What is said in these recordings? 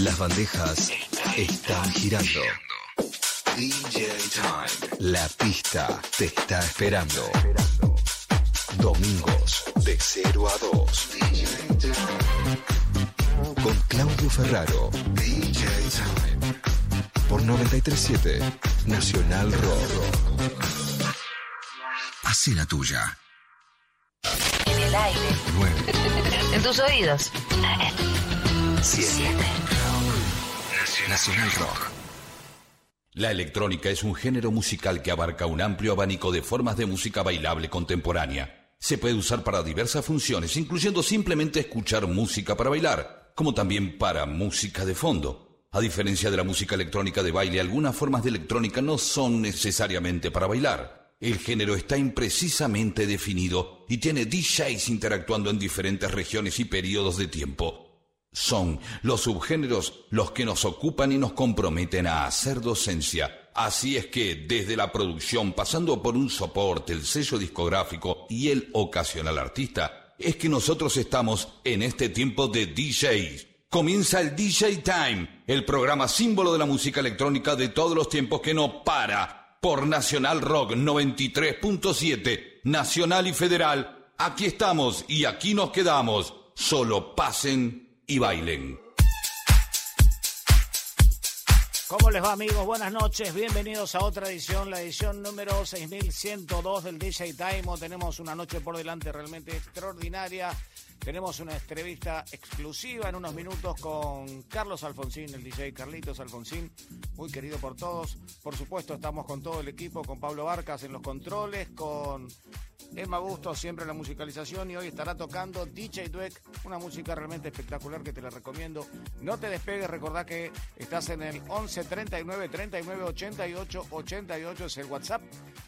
Las bandejas están girando. DJ Time. La pista te está esperando. Domingos de 0 a 2. DJ Time. Con Claudio Ferraro. DJ Time. Por 93.7 Nacional Rock. Hacé la tuya. En el aire. 9. En tus oídos. 7. Nacional Rock. La electrónica es un género musical que abarca un amplio abanico de formas de música bailable contemporánea. Se puede usar para diversas funciones, incluyendo simplemente escuchar música para bailar, como también para música de fondo. A diferencia de la música electrónica de baile, algunas formas de electrónica no son necesariamente para bailar. El género está imprecisamente definido y tiene DJs interactuando en diferentes regiones y periodos de tiempo. Son los subgéneros los que nos ocupan y nos comprometen a hacer docencia. Así es que, desde la producción, pasando por un soporte, el sello discográfico y el ocasional artista, es que nosotros estamos en este tiempo de DJs. Comienza el DJ Time, el programa símbolo de la música electrónica de todos los tiempos que no para. Por Nacional Rock 93.7, Nacional y Federal, aquí estamos y aquí nos quedamos. Solo pasen y bailen. ¿Cómo les va, amigos? Buenas noches, bienvenidos a otra edición, la edición número 6102 del DJ Time. Tenemos una noche por delante realmente extraordinaria. Tenemos una entrevista exclusiva en unos minutos con Carlos Alfonsín, el DJ Carlitos Alfonsín, muy querido por todos. Por supuesto, estamos con todo el equipo, con Pablo Barcas en los controles, con Emma Bustos siempre en la musicalización, y hoy estará tocando DJ Dweck, una música realmente espectacular que te la recomiendo. No te despegues, recordá que estás en el 11 39 39 88 88, es el WhatsApp.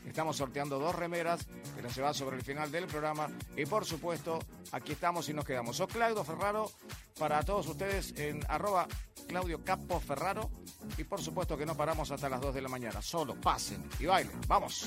Estamos sorteando dos remeras que las llevas sobre el final del programa y, por supuesto, aquí estamos y nos quedamos. Soy Claudio Ferraro para todos ustedes en arroba Claudio Capo Ferraro y por supuesto que no paramos hasta las 2 de la mañana. Solo pasen y bailen. ¡Vamos!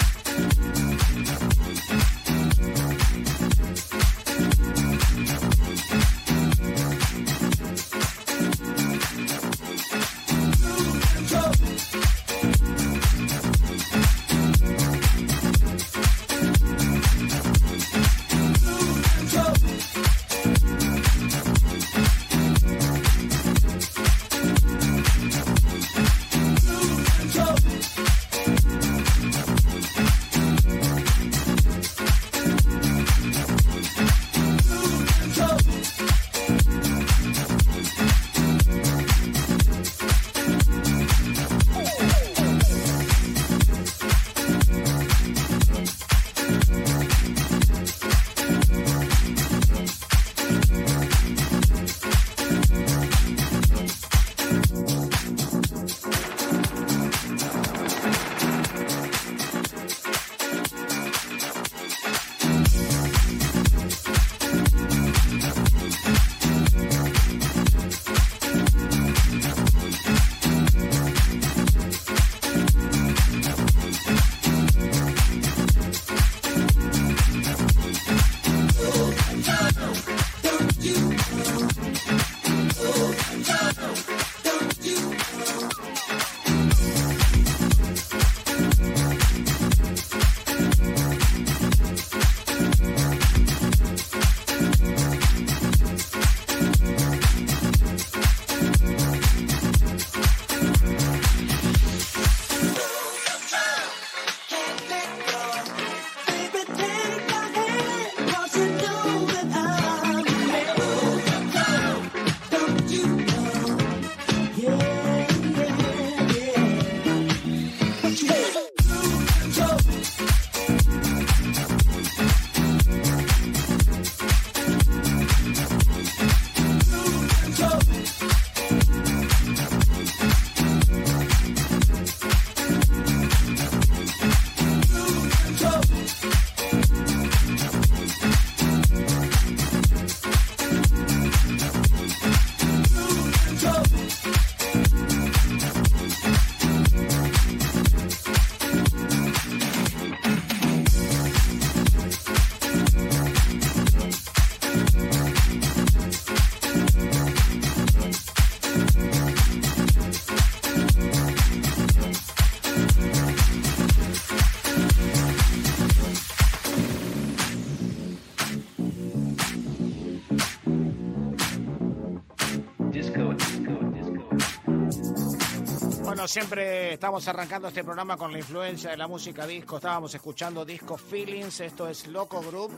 siempre estamos arrancando este programa con la influencia de la música disco. Estábamos escuchando Disco Feelings, esto es Loco Group,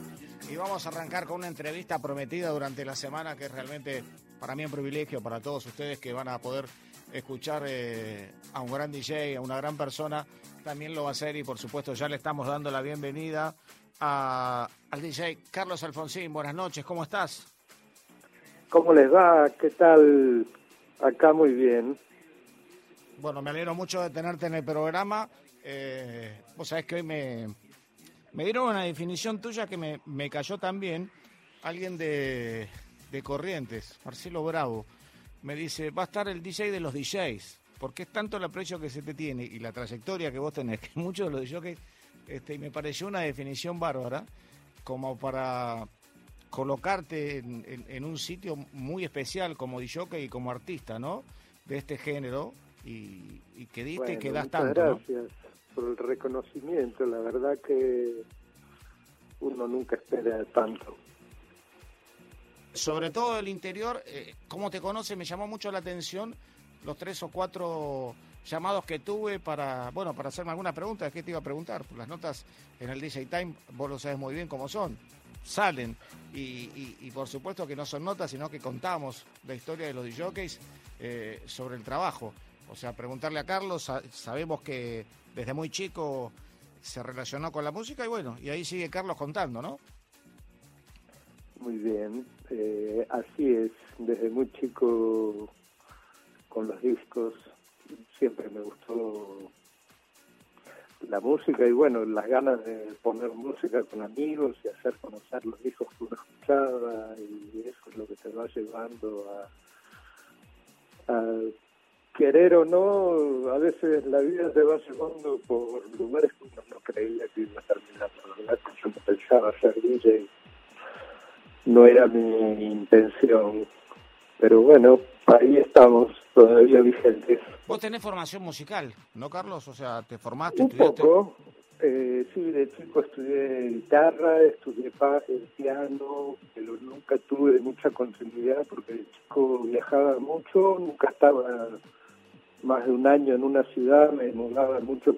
y vamos a arrancar con una entrevista prometida durante la semana, que es realmente para mí un privilegio, para todos ustedes que van a poder escuchar a un gran DJ, a una gran persona. También lo va a hacer, y por supuesto ya le estamos dando la bienvenida al DJ Carlos Alfonsín. Buenas noches, ¿cómo estás? ¿Cómo les va? ¿Qué tal? Acá muy bien. Bueno, me alegro mucho de tenerte en el programa. Vos sabés que hoy me dieron una definición tuya que me cayó tan bien. Alguien de Corrientes, Marcelo Bravo, me dice, va a estar el DJ de los DJs, porque es tanto el aprecio que se te tiene y la trayectoria que vos tenés, que muchos de los DJs, y me pareció una definición bárbara, como para colocarte en un sitio muy especial como DJ y como artista, ¿no?, de este género. Y que diste, bueno, y que das tanto, gracias, ¿no?, por el reconocimiento. La verdad que uno nunca espera tanto. Sobre todo el interior, cómo te conoce, me llamó mucho la atención los 3 o 4 llamados que tuve para hacerme alguna pregunta. ¿Qué te iba a preguntar? Pues las notas en el DJ Time, vos lo sabes muy bien cómo son, salen, y por supuesto que no son notas, sino que contamos la historia de los DJs sobre el trabajo. O sea, preguntarle a Carlos, sabemos que desde muy chico se relacionó con la música, y bueno, y ahí sigue Carlos contando, ¿no? Muy bien, así es, desde muy chico con los discos siempre me gustó la música, y bueno, las ganas de poner música con amigos y hacer conocer los discos que uno escuchaba, y eso es lo que te va llevando a querer o no, a veces la vida te va llevando por lugares que uno no creía que iba a terminar. La verdad que yo no pensaba ser DJ, no era mi intención, pero bueno, ahí estamos, todavía vigentes. Vos tenés formación musical, ¿no, Carlos? O sea, ¿te formaste? Un poco, sí, de chico estudié guitarra, estudié piano, pero nunca tuve mucha continuidad porque de chico viajaba mucho, nunca estaba más de un año en una ciudad, me mudaba mucho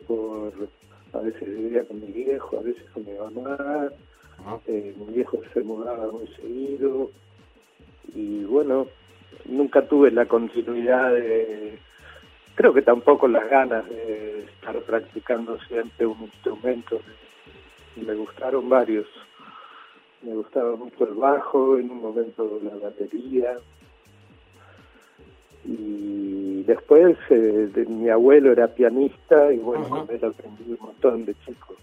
a veces vivía con mi viejo, a veces con mi mamá, mi viejo se mudaba muy seguido, y bueno, nunca tuve la continuidad creo que tampoco las ganas de estar practicando siempre un instrumento. Me gustaron varios, me gustaba mucho el bajo, en un momento la batería. Y después mi abuelo era pianista, y bueno, con él aprendí un montón de chicos.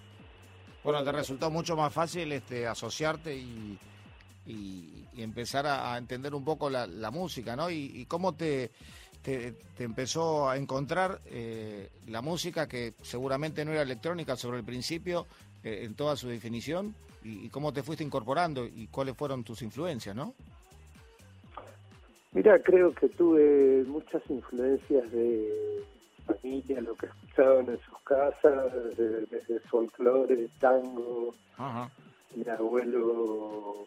Bueno, te resultó mucho más fácil asociarte y empezar a entender un poco la música, ¿no? Y cómo te empezó a encontrar la música, que seguramente no era electrónica sobre el principio, en toda su definición, y cómo te fuiste incorporando y cuáles fueron tus influencias, ¿no? Mira, creo que tuve muchas influencias de familia, lo que escuchaban en sus casas, desde folclore, tango. Ajá. Mi abuelo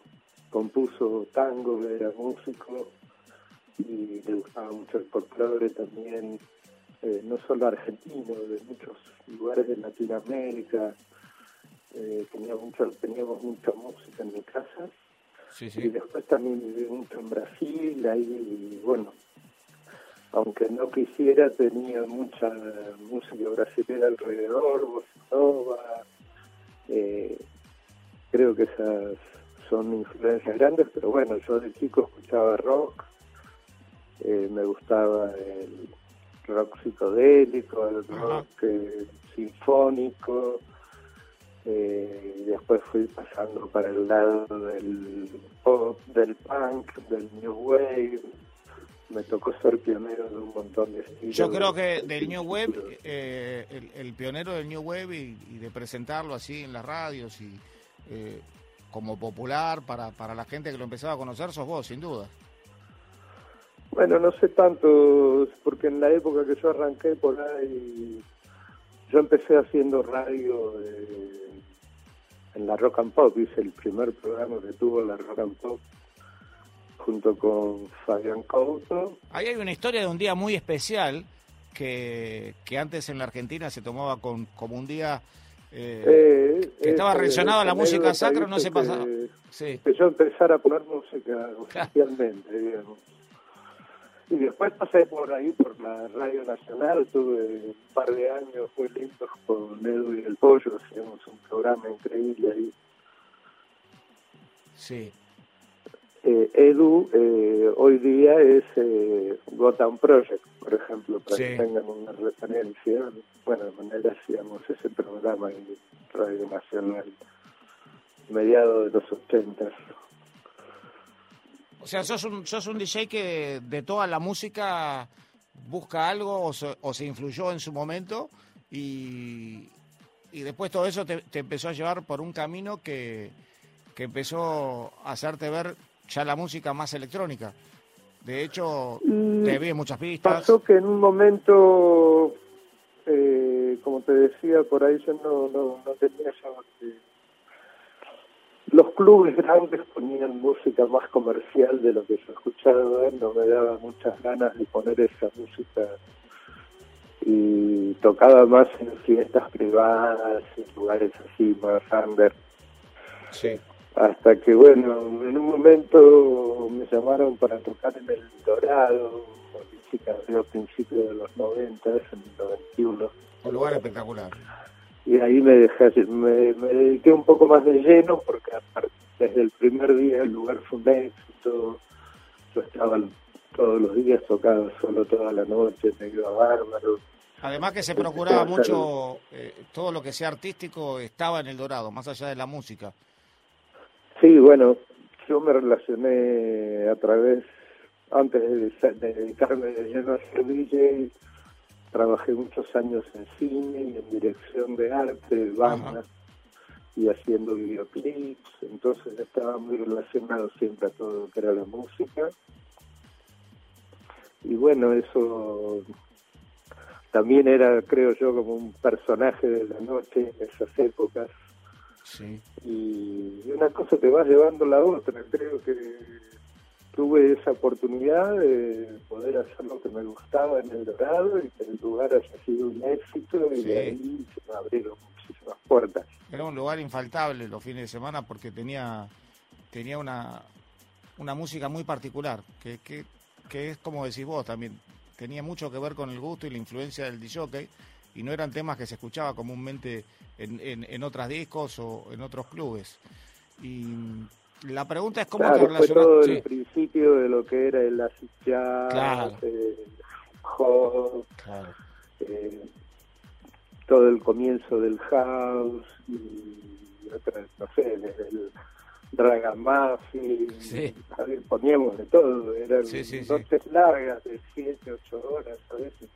compuso tango, era músico, y le gustaba mucho el folclore también, no solo argentino, de muchos lugares de Latinoamérica. Teníamos mucha música en mi casa, sí. Y después también viví mucho en Brasil, ahí, y bueno, aunque no quisiera, tenía mucha música brasileña alrededor, bossa nova. Creo que esas son influencias grandes, pero bueno, yo de chico escuchaba rock. Me gustaba el rock psicodélico, el rock sinfónico, y después fui pasando para el lado del pop, del punk, del new wave. Me tocó ser pionero de un montón de estilos. Yo creo que del new wave, el pionero del new wave, y de presentarlo así en las radios y como popular para la gente que lo empezaba a conocer, sos vos, sin duda. Bueno, no sé tanto, porque en la época que yo arranqué por ahí, yo empecé haciendo radio en la Rock and Pop, hice el primer programa que tuvo la Rock and Pop, junto con Fabián Couto. Ahí hay una historia de un día muy especial, que antes en la Argentina se tomaba como un día que estaba relacionado a la música sacra, no se pasaba. Sí. Empezó a empezar a poner música oficialmente, digamos. Y después pasé por ahí, por la Radio Nacional, tuve un par de años muy lindos con Edu y el Pollo, hacíamos un programa increíble ahí. Sí. Edu hoy día es Gotan Project, por ejemplo, para que tengan una referencia. Bueno, de manera hacíamos ese programa en Radio Nacional, mediados de los 80. O sea, sos un DJ que de toda la música busca algo o se influyó en su momento y después todo eso te empezó a llevar por un camino que empezó a hacerte ver ya la música más electrónica. De hecho, te vi en muchas pistas. Pasó que en un momento, como te decía, por ahí yo no tenía esa... Los clubes grandes ponían música más comercial de lo que yo escuchaba, no me daba muchas ganas de poner esa música y tocaba más en fiestas privadas, en lugares así más under. Sí. Hasta que, bueno, en un momento me llamaron para tocar en El Dorado, a principios de los 90, en el 91. Un lugar espectacular. Y ahí me dediqué un poco más de lleno, porque desde el primer día el lugar fue un éxito. Yo estaba todos los días, tocaba solo toda la noche, me iba bárbaro. Además que se procuraba mucho, todo lo que sea artístico estaba en El Dorado, más allá de la música. Sí, bueno, yo me relacioné a través, antes de dedicarme de lleno a ser DJ, trabajé muchos años en cine y en dirección de arte, de bandas, y haciendo videoclips, entonces estaba muy relacionado siempre a todo lo que era la música. Y bueno, eso también era, creo yo, como un personaje de la noche en esas épocas. Sí. Y una cosa te va llevando la otra, creo que... Tuve esa oportunidad de poder hacer lo que me gustaba en El Dorado y que el lugar haya sido un éxito y de ahí se me abrieron muchísimas puertas. Era un lugar infaltable los fines de semana porque tenía una música muy particular, que es como decís vos también, tenía mucho que ver con el gusto y la influencia del disjockey y no eran temas que se escuchaba comúnmente en otras discos o en otros clubes. Y... La pregunta es cómo te relacionaste. Fue todo el principio de lo que era el acid jazz, el hop, todo el comienzo del house, y no sé, el ragamuffin, poníamos de todo, eran noches largas de 7, 8 horas a veces.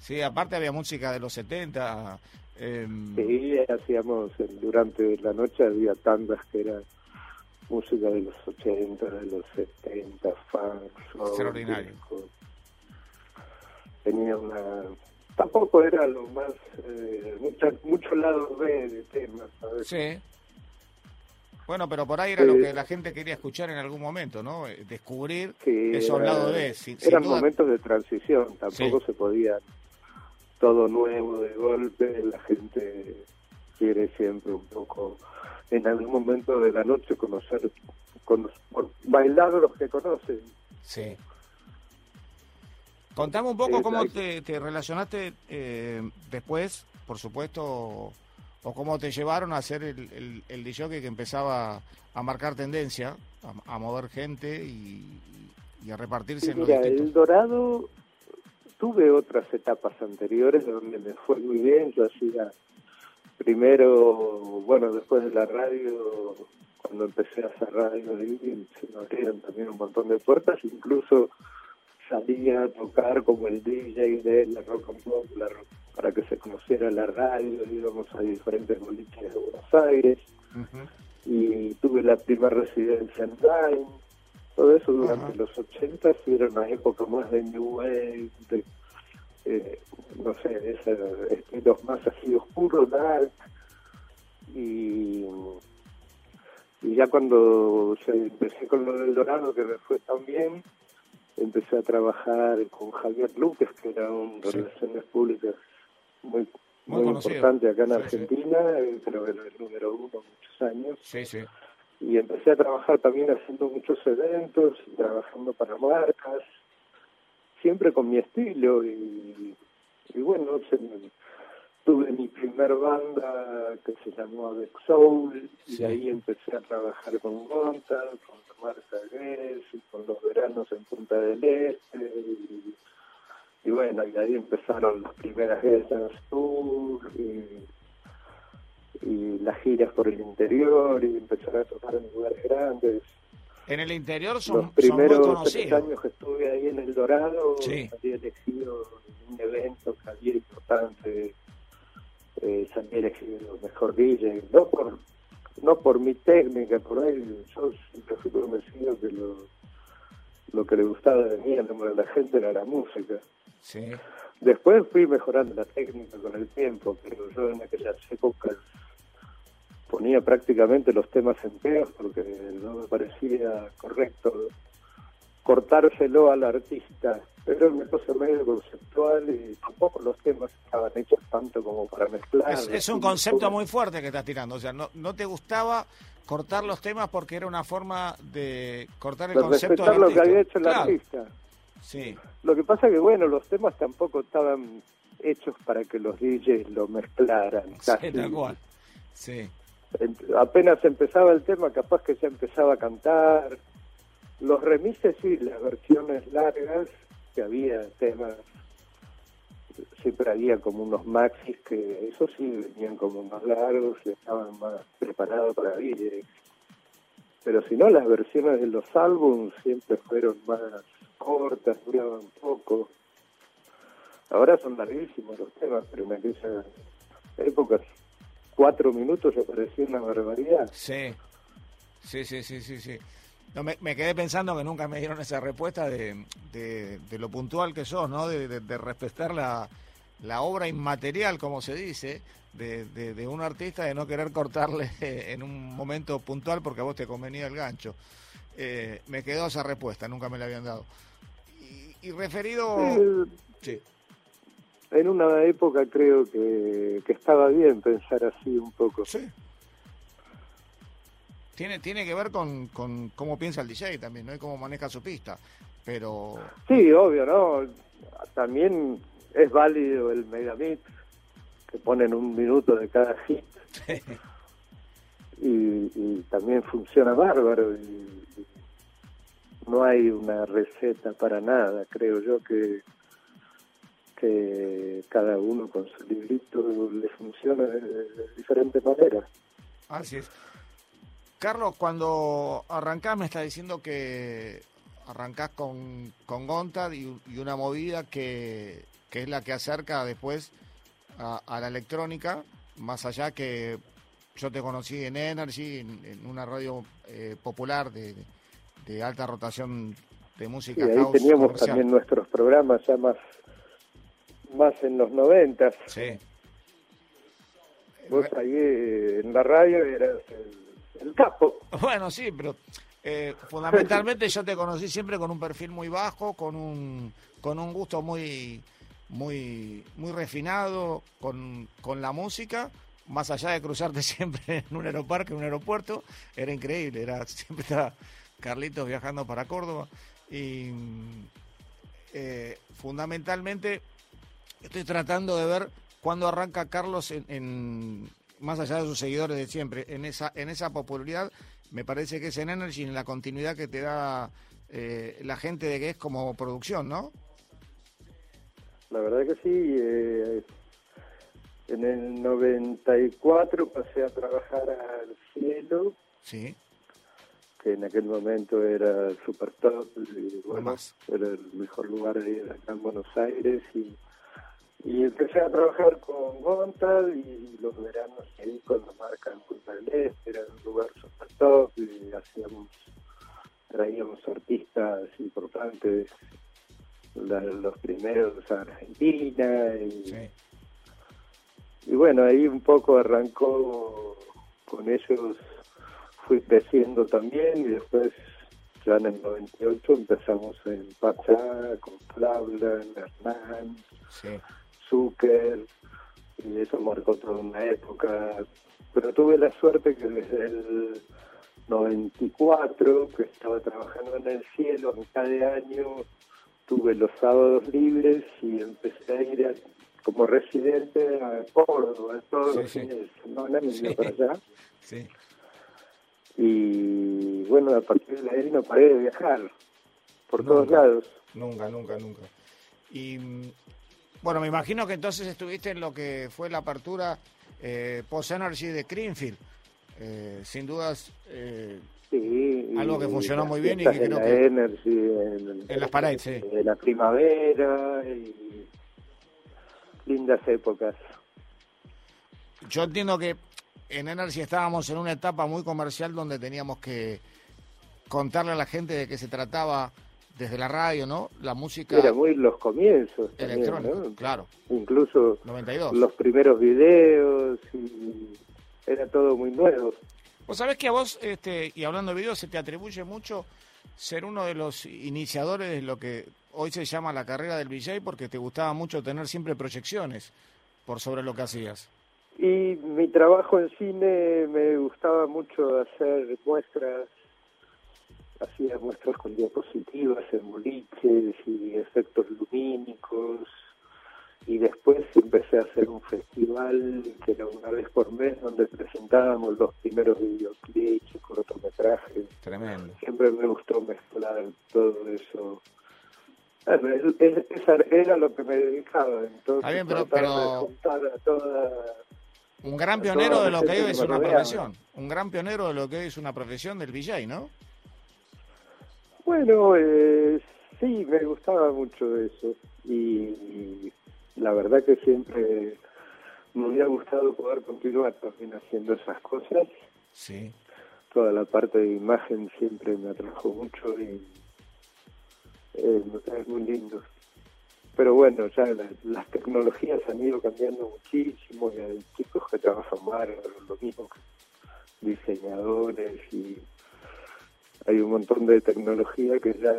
Sí, aparte había música de los 70. Sí, hacíamos, durante la noche había tandas que eran música de los 80, de los 70, funk, soul, extraordinario. Disco. Tenía una... Tampoco era lo más... mucho lado B de temas, ¿sabes? Sí. Bueno, pero por ahí era lo que la gente quería escuchar en algún momento, ¿no? Descubrir esos lados B. Eran momentos de transición, tampoco se podía todo nuevo de golpe, la gente quiere siempre un poco... en algún momento de la noche conocer bailar a los que conocen. Sí. Contame un poco cómo te relacionaste después, por supuesto, o cómo te llevaron a ser el DJ que empezaba a marcar tendencia, a mover gente y a repartirse en los distintos... El Dorado, tuve otras etapas anteriores donde me fue muy bien, yo hacía... Primero, bueno, después de la radio, cuando empecé a hacer radio, se me abrieron también un montón de puertas. Incluso salía a tocar como el DJ de la Rock and Pop, para que se conociera la radio. Íbamos a diferentes boliches de Buenos Aires. Uh-huh. Y tuve la primera residencia en Time. Todo eso durante los 80, era una época más de New Wave, de... no sé, estilos más así oscuros, dark, y ya cuando empecé con lo del Dorado, que me fue tan bien, empecé a trabajar con Javier Luque, que era un relaciones públicas muy importante acá en Argentina, pero era el número uno muchos años. Sí, sí. Y empecé a trabajar también haciendo muchos eventos, trabajando para marcas, siempre con mi estilo. Y bueno, tuve mi primer banda que se llamó The Soul, y ahí empecé a trabajar con Gontal, con Tomás Agués, con Los Veranos en Punta del Este, y bueno, y ahí empezaron las primeras giras tour, y las giras por el interior, y empezar a tocar en lugares grandes. En el interior son muy conocidos. Los primeros 3 años que estuve ahí en El Dorado, había elegido un evento que había importante, había elegido mejor DJ, no por mi técnica, por ahí yo siempre fui convencido que lo que le gustaba de mí, a la gente, era la música. Sí. Después fui mejorando la técnica con el tiempo, pero yo en aquellas épocas ponía prácticamente los temas enteros porque no me parecía correcto cortárselo al artista. Pero me puse medio conceptual y tampoco los temas estaban hechos tanto como para mezclar. Es un concepto muy fuerte que estás tirando, o sea, no te gustaba cortar los temas porque era una forma de cortar el concepto del artista. Respetar lo que había hecho el artista. Sí. Lo que pasa que, bueno, los temas tampoco estaban hechos para que los DJs lo mezclaran. Casi. Sí, tal cual. Sí. Apenas empezaba el tema, capaz que ya empezaba a cantar. Los remises y las versiones largas, que había temas, siempre había como unos maxis que, eso sí, venían como más largos y estaban más preparados para DJs. Pero si no, las versiones de los álbumes siempre fueron más cortas, duraban poco. Ahora son larguísimos los temas, pero en aquella época 4 minutos me parecía una barbaridad. Sí. No, me quedé pensando que nunca me dieron esa respuesta de lo puntual que sos, ¿no? De respetar la obra inmaterial, como se dice, de un artista, de no querer cortarle en un momento puntual porque a vos te convenía el gancho. Me quedó esa respuesta, nunca me la habían dado. Y referido... Sí. En una época creo que estaba bien pensar así un poco. Sí. Tiene que ver con cómo piensa el DJ también, ¿no? Y cómo maneja su pista, pero... Sí, obvio, ¿no? También es válido el megamix, que ponen 1 minuto de cada hit. Sí. Y también funciona bárbaro, y no hay una receta para nada. Creo yo que cada uno con su librito le funciona de diferentes maneras. Así es. Carlos, cuando arrancás me estás diciendo que arrancás con Gonta y una movida que es la que acerca después a la electrónica, más allá que... Yo te conocí en Energy, en una radio popular de alta rotación de música. Sí, ahí house teníamos comercial. También nuestros programas ya más en los 90. Sí. Vos ahí en la radio eras el capo. Bueno, sí, pero fundamentalmente yo te conocí siempre con un perfil muy bajo, con un gusto muy refinado, con la música. Más allá de cruzarte siempre en un aeroparque, en un aeropuerto, era increíble, siempre estaba Carlitos viajando para Córdoba. Y fundamentalmente estoy tratando de ver cuándo arranca Carlos, más allá de sus seguidores de siempre, en esa popularidad. Me parece que es en Energy, en la continuidad que te da la gente de que es como producción, ¿no? La verdad que sí. En el 94 pasé a trabajar al Cielo, sí, que en aquel momento era el super top, y bueno, era el mejor lugar ahí acá en Buenos Aires, y empecé a trabajar con Gontal, y los veranos ahí con la marca en Punta del Este, era un lugar super top, y traíamos artistas importantes, los primeros a Argentina, Y bueno, ahí un poco arrancó con ellos, fui creciendo también, y después ya en el 98 empezamos en Pachá, con Paula, Hernán, sí, Zucker, y eso marcó toda una época. Pero tuve la suerte que desde el 94, que estaba trabajando en el Cielo, a mitad de año, tuve los sábados libres y empecé a ir como residente a Córdoba, todos los fines de semana me iba para allá. Sí. Y bueno, a partir de ahí no paré de viajar por todos lados. Nunca. Y bueno, me imagino que entonces estuviste en lo que fue la apertura Post Energy de Creamfield. Sin dudas, sí, algo que funcionó muy bien y que creo que... Energy, en las paredes, sí. En la primavera, y lindas épocas. Yo entiendo que en Energy estábamos en una etapa muy comercial donde teníamos que contarle a la gente de qué se trataba desde la radio, ¿no? La música... Era muy los comienzos también, electrónica, ¿no? Claro. Incluso 92. Los primeros videos y... Era todo muy nuevo. Vos sabés que a vos, y hablando de videos, se te atribuye mucho ser uno de los iniciadores de lo que hoy se llama la carrera del DJ, porque te gustaba mucho tener siempre proyecciones por sobre lo que hacías. Y mi trabajo en cine me gustaba mucho hacer muestras, hacía muestras con diapositivas en boliches y efectos lumínicos. Y después empecé a hacer un festival que era una vez por mes, donde presentábamos los primeros videoclips, cortometrajes. Tremendo. Siempre me gustó mezclar todo eso. Esa era lo que me dedicaba. Entonces, ah, bien, pero... juntar a toda... Un gran pionero de lo que hoy es una profesión. Un gran pionero de lo que hoy es una profesión del DJ, ¿no? Bueno, sí, me gustaba mucho eso. Y la verdad que siempre me hubiera gustado poder continuar también haciendo esas cosas. Sí. Toda la parte de imagen siempre me atrajo mucho y es muy lindo. Pero bueno, ya las tecnologías han ido cambiando muchísimo y hay chicos que trabajan lo mismo que diseñadores y hay un montón de tecnología que ya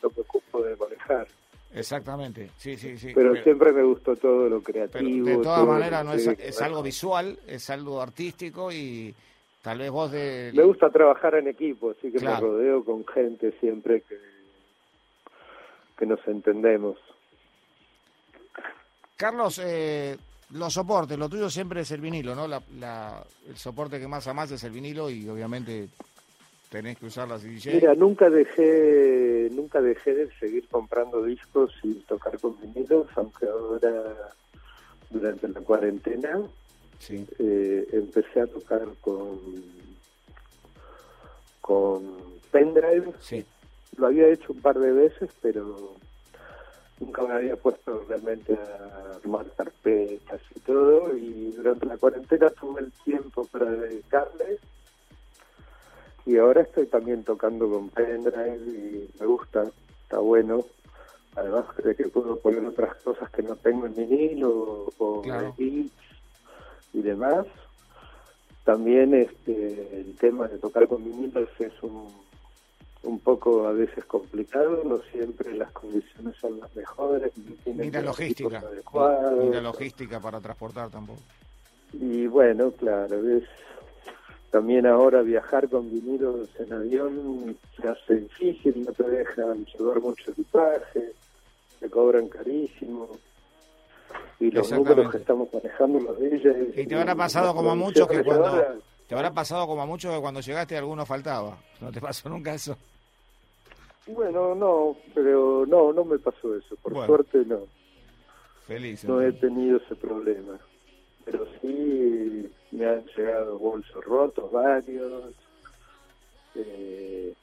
no me ocupo de manejar. Exactamente, sí. Pero siempre me gustó todo lo creativo. Pero de todas maneras no es algo visual, es algo artístico y tal vez vos de... Me gusta trabajar en equipo, así que claro, me rodeo con gente siempre que nos entendemos. Carlos, los soportes, lo tuyo siempre es el vinilo, ¿no? El soporte que más amás es el vinilo y obviamente... Tenés que usar las DJ. Mira, nunca dejé de seguir comprando discos y tocar con vinilos, aunque ahora, durante la cuarentena, sí, empecé a tocar con pendrive. Sí. Lo había hecho un par de veces, pero nunca me había puesto realmente a armar carpetas y todo, y durante la cuarentena tuve el tiempo para dedicarle. Y ahora estoy también tocando con pendrive y me gusta, está bueno. Además de que puedo poner otras cosas que no tengo en vinilo o claro, beats y demás. También el tema de tocar con vinilos es un poco a veces complicado, no siempre las condiciones son las mejores. Ni la logística, para transportar tampoco. Y bueno, claro, es... También ahora viajar con vinilos en avión se hace difícil, no te dejan llevar mucho equipaje, te cobran carísimo. Y los números que estamos manejando los de ellas... Y te habrá pasado como a muchos que cuando llegaste alguno faltaba. ¿No te pasó nunca eso? Bueno, no, pero no me pasó eso. Por suerte no. Feliz. No he tenido ese problema. Pero sí, me han llegado bolsos rotos varios, me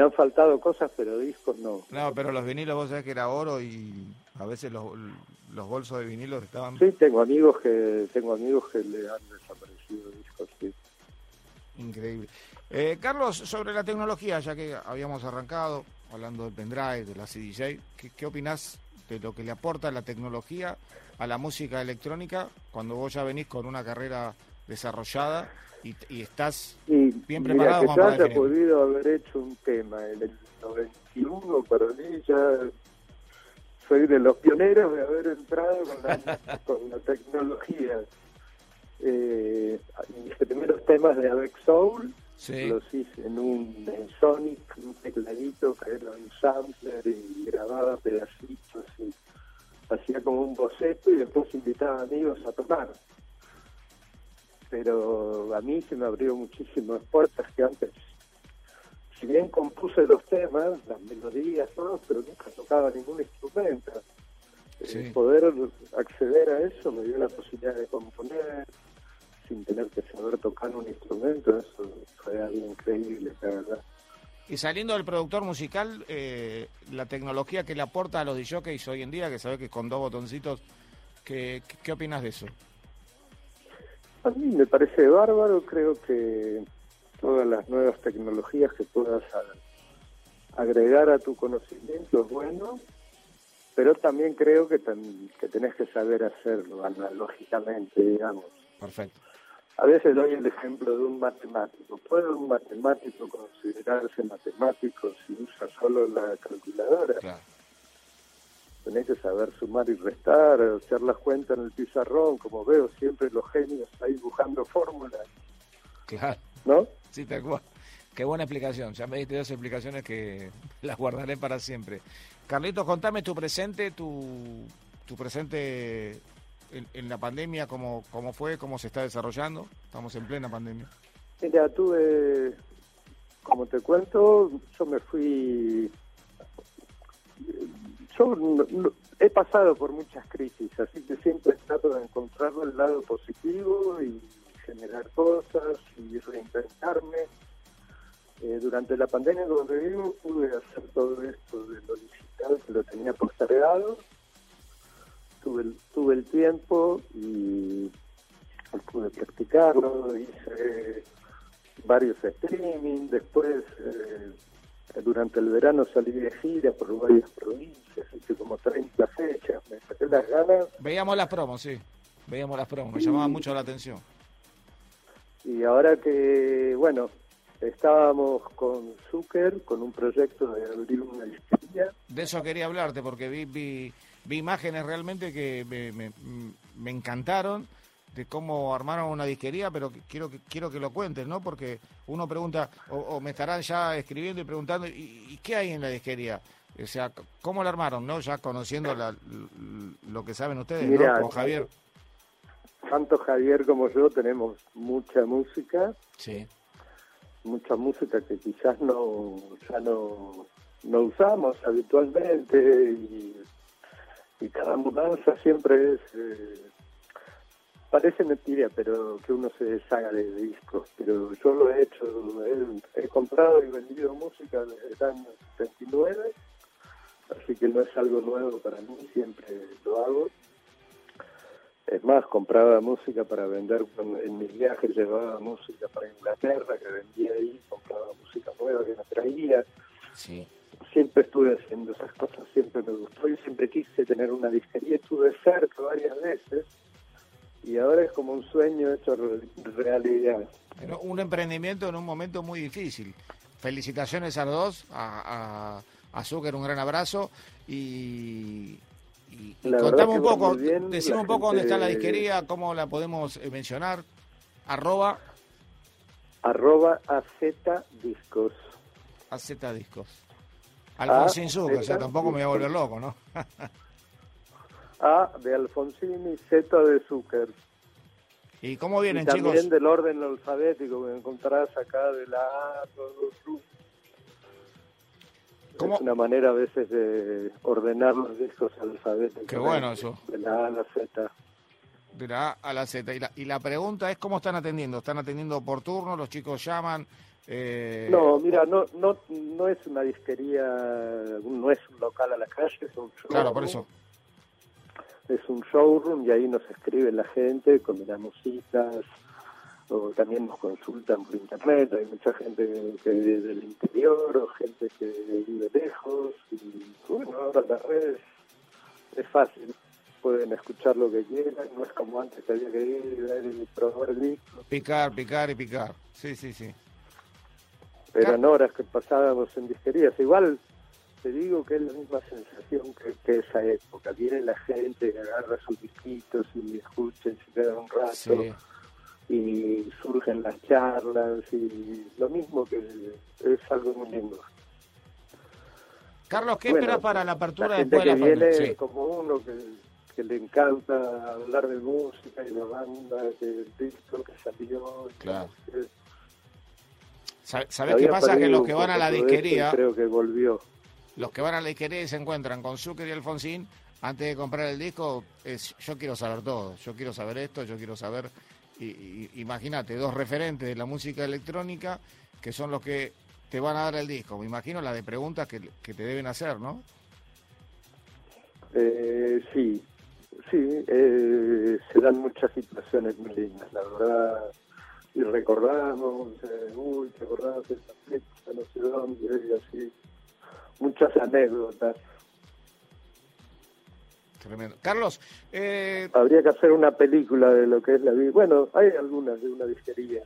han faltado cosas, pero discos no. No, pero los vinilos vos sabés que era oro y a veces los bolsos de vinilos estaban... Sí, tengo amigos que le han desaparecido discos, sí. Increíble. Carlos, sobre la tecnología, ya que habíamos arrancado hablando del pendrive, de la CDJ, ¿qué opinás de lo que le aporta la tecnología a la música electrónica, cuando vos ya venís con una carrera desarrollada y estás bien preparado. Mira, que yo haya podido haber hecho un tema en el 91, para mí ya soy de los pioneros de haber entrado con la tecnología. Mis primeros temas de AZ Soul los hice en un Sonic, un tecladito que era un sampler, y grababa pedacitos y hacía como un boceto y después invitaba amigos a tocar. Pero a mí se me abrió muchísimas puertas que antes, si bien compuse los temas, las melodías, todos, pero nunca tocaba ningún instrumento. Poder acceder a eso me dio la posibilidad de componer sin tener que saber tocar un instrumento. Eso fue algo increíble, la verdad. Y saliendo del productor musical, la tecnología que le aporta a los DJs hoy en día, que sabes que con dos botoncitos, ¿qué opinas de eso? A mí me parece bárbaro. Creo que todas las nuevas tecnologías que puedas agregar a tu conocimiento es bueno, pero también creo que tenés que saber hacerlo analógicamente, digamos. Perfecto. A veces doy el ejemplo de un matemático. ¿Puede un matemático considerarse matemático si usa solo la calculadora? Claro. Tenés que saber sumar y restar, hacer las cuentas en el pizarrón, como veo siempre los genios ahí buscando fórmulas. Claro. ¿No? Sí, tal cual. Qué buena explicación. Ya me diste dos explicaciones que las guardaré para siempre. Carlitos, contame tu presente, tu presente en la pandemia, cómo fue, cómo se está desarrollando. Estamos en plena pandemia. Mira, tuve, como te cuento, yo me fui... Yo he pasado por muchas crisis, así que siempre trato de encontrar el lado positivo y generar cosas y reinventarme. Durante la pandemia, donde vivo, pude hacer todo esto de lo digital, que lo tenía postergado. Tuve el tiempo y pude practicarlo. Hice varios streaming. Después, durante el verano, salí de gira por varias provincias. Hice como 30 fechas. Me saqué las ganas. Veíamos las promos, sí. Veíamos las promos. Me llamaba mucho la atención. Y ahora que, bueno... Estábamos con Zucker, con un proyecto de abrir una disquería. De eso quería hablarte, porque vi imágenes realmente que me encantaron de cómo armaron una disquería, pero quiero que lo cuentes, ¿no? Porque uno pregunta, o me estarán ya escribiendo y preguntando, ¿y qué hay en la disquería? O sea, ¿cómo la armaron, no? Ya conociendo lo que saben ustedes, mirá, ¿no? Con Javier. Tanto Javier como yo tenemos mucha música. Sí. Mucha música que quizás no usamos habitualmente, y cada mudanza siempre es parece mentira, pero que uno se deshaga de discos, pero yo lo he hecho. He comprado y vendido música desde el año 79, así que no es algo nuevo para mí, siempre lo hago. Es más, compraba música para vender. En mis viajes llevaba música para Inglaterra, que vendía ahí, compraba música nueva que me traía. Sí. Siempre estuve haciendo esas cosas, siempre me gustó y siempre quise tener una disquería. Estuve cerca varias veces y ahora es como un sueño hecho realidad. Pero un emprendimiento en un momento muy difícil. Felicitaciones a los dos, a Zucker, un gran abrazo y... contamos un poco, decimos un poco dónde está la disquería, cómo la podemos mencionar. Arroba AZ Discos. AZ Discos. Alfonsín Zucker, o sea, tampoco me voy a volver loco, ¿no? A de Alfonsín y Z de Zucker. ¿Y cómo vienen, y también, chicos? También del orden alfabético que encontrás acá, de la A, todo el... ¿Cómo? Es una manera a veces de ordenar los discos alfabéticos. Qué bueno eso. De la A a la Z. De la A a la Z. Y la pregunta es, ¿cómo están atendiendo? ¿Están atendiendo por turno? ¿Los chicos llaman? No, mira, no es una disquería, no es un local a la calle, es un showroom. Claro, por eso. Es un showroom y ahí nos escribe la gente, combinamos citas, o también nos consultan por internet. Hay mucha gente que vive del interior o gente que vive lejos, y bueno, ahora las redes es fácil. pueden escuchar lo que quieran, no es como antes que había que ir y probar el disco. Picar, sí. Eran horas que pasábamos en disquerías. Igual te digo que es la misma sensación que esa época. Viene la gente, agarra sus disquitos y escuchen, se queda un rato, sí. Y surgen las charlas y lo mismo, que es algo muy lindo. Carlos, ¿qué esperas para la apertura la gente después de la pandemia? Viene como uno que le encanta hablar de música y la banda, del disco que salió. Claro. ¿Sabés qué pasa? Que los que van a la disquería... Creo que volvió. Los que van a la disquería y se encuentran con Zucker y Alfonsín, antes de comprar el disco, es yo quiero saber todo, yo quiero saber esto, yo quiero saber... Y imagínate, dos referentes de la música electrónica que son los que te van a dar el disco. Me imagino la de preguntas que te deben hacer, ¿no? Sí, se dan muchas situaciones muy lindas, la verdad. Y recordamos, ¿te acordás de esa fiesta? No sé dónde, y así. Muchas anécdotas. Tremendo. Carlos, habría que hacer una película de lo que es la vida. Bueno, hay algunas de una disquería.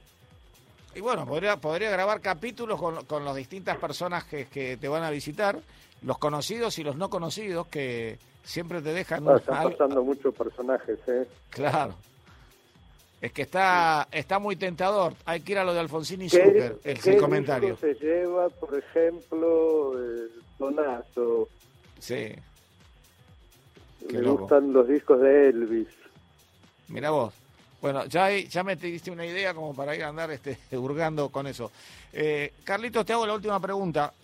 Y bueno, podría grabar capítulos con las distintas personas que te van a visitar, los conocidos y los no conocidos, que siempre te dejan... Están pasando muchos personajes, ¿eh? Claro. Es que está muy tentador. Hay que ir a lo de Alfonsín y Zucker, el comentario. ¿Qué se lleva, por ejemplo, el Donato? Sí. Me gustan los discos de Elvis. Mirá vos. Bueno, ya me diste una idea como para ir a andar hurgando con eso. Carlitos, te hago la última pregunta.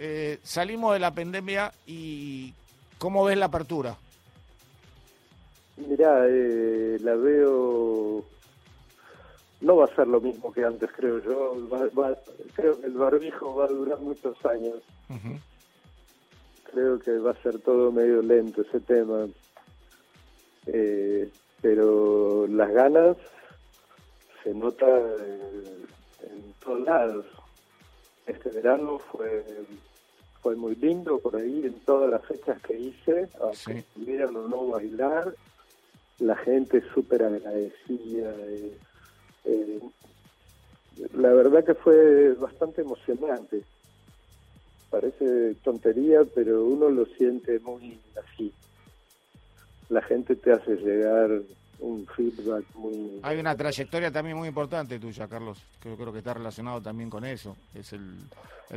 Salimos de la pandemia y ¿cómo ves la apertura? Mirá, la veo... No va a ser lo mismo que antes, creo yo. Creo que el barbijo va a durar muchos años. Uh-huh. Creo que va a ser todo medio lento ese tema. Pero las ganas se nota en todos lados. Este verano fue muy lindo por ahí, en todas las fechas que hice, aunque estuvieran o no bailar, la gente súper agradecida. La verdad que fue bastante emocionante. Parece tontería, pero uno lo siente muy así. La gente te hace llegar un feedback muy... Hay una trayectoria también muy importante tuya, Carlos, que yo creo que está relacionado también con eso. Es el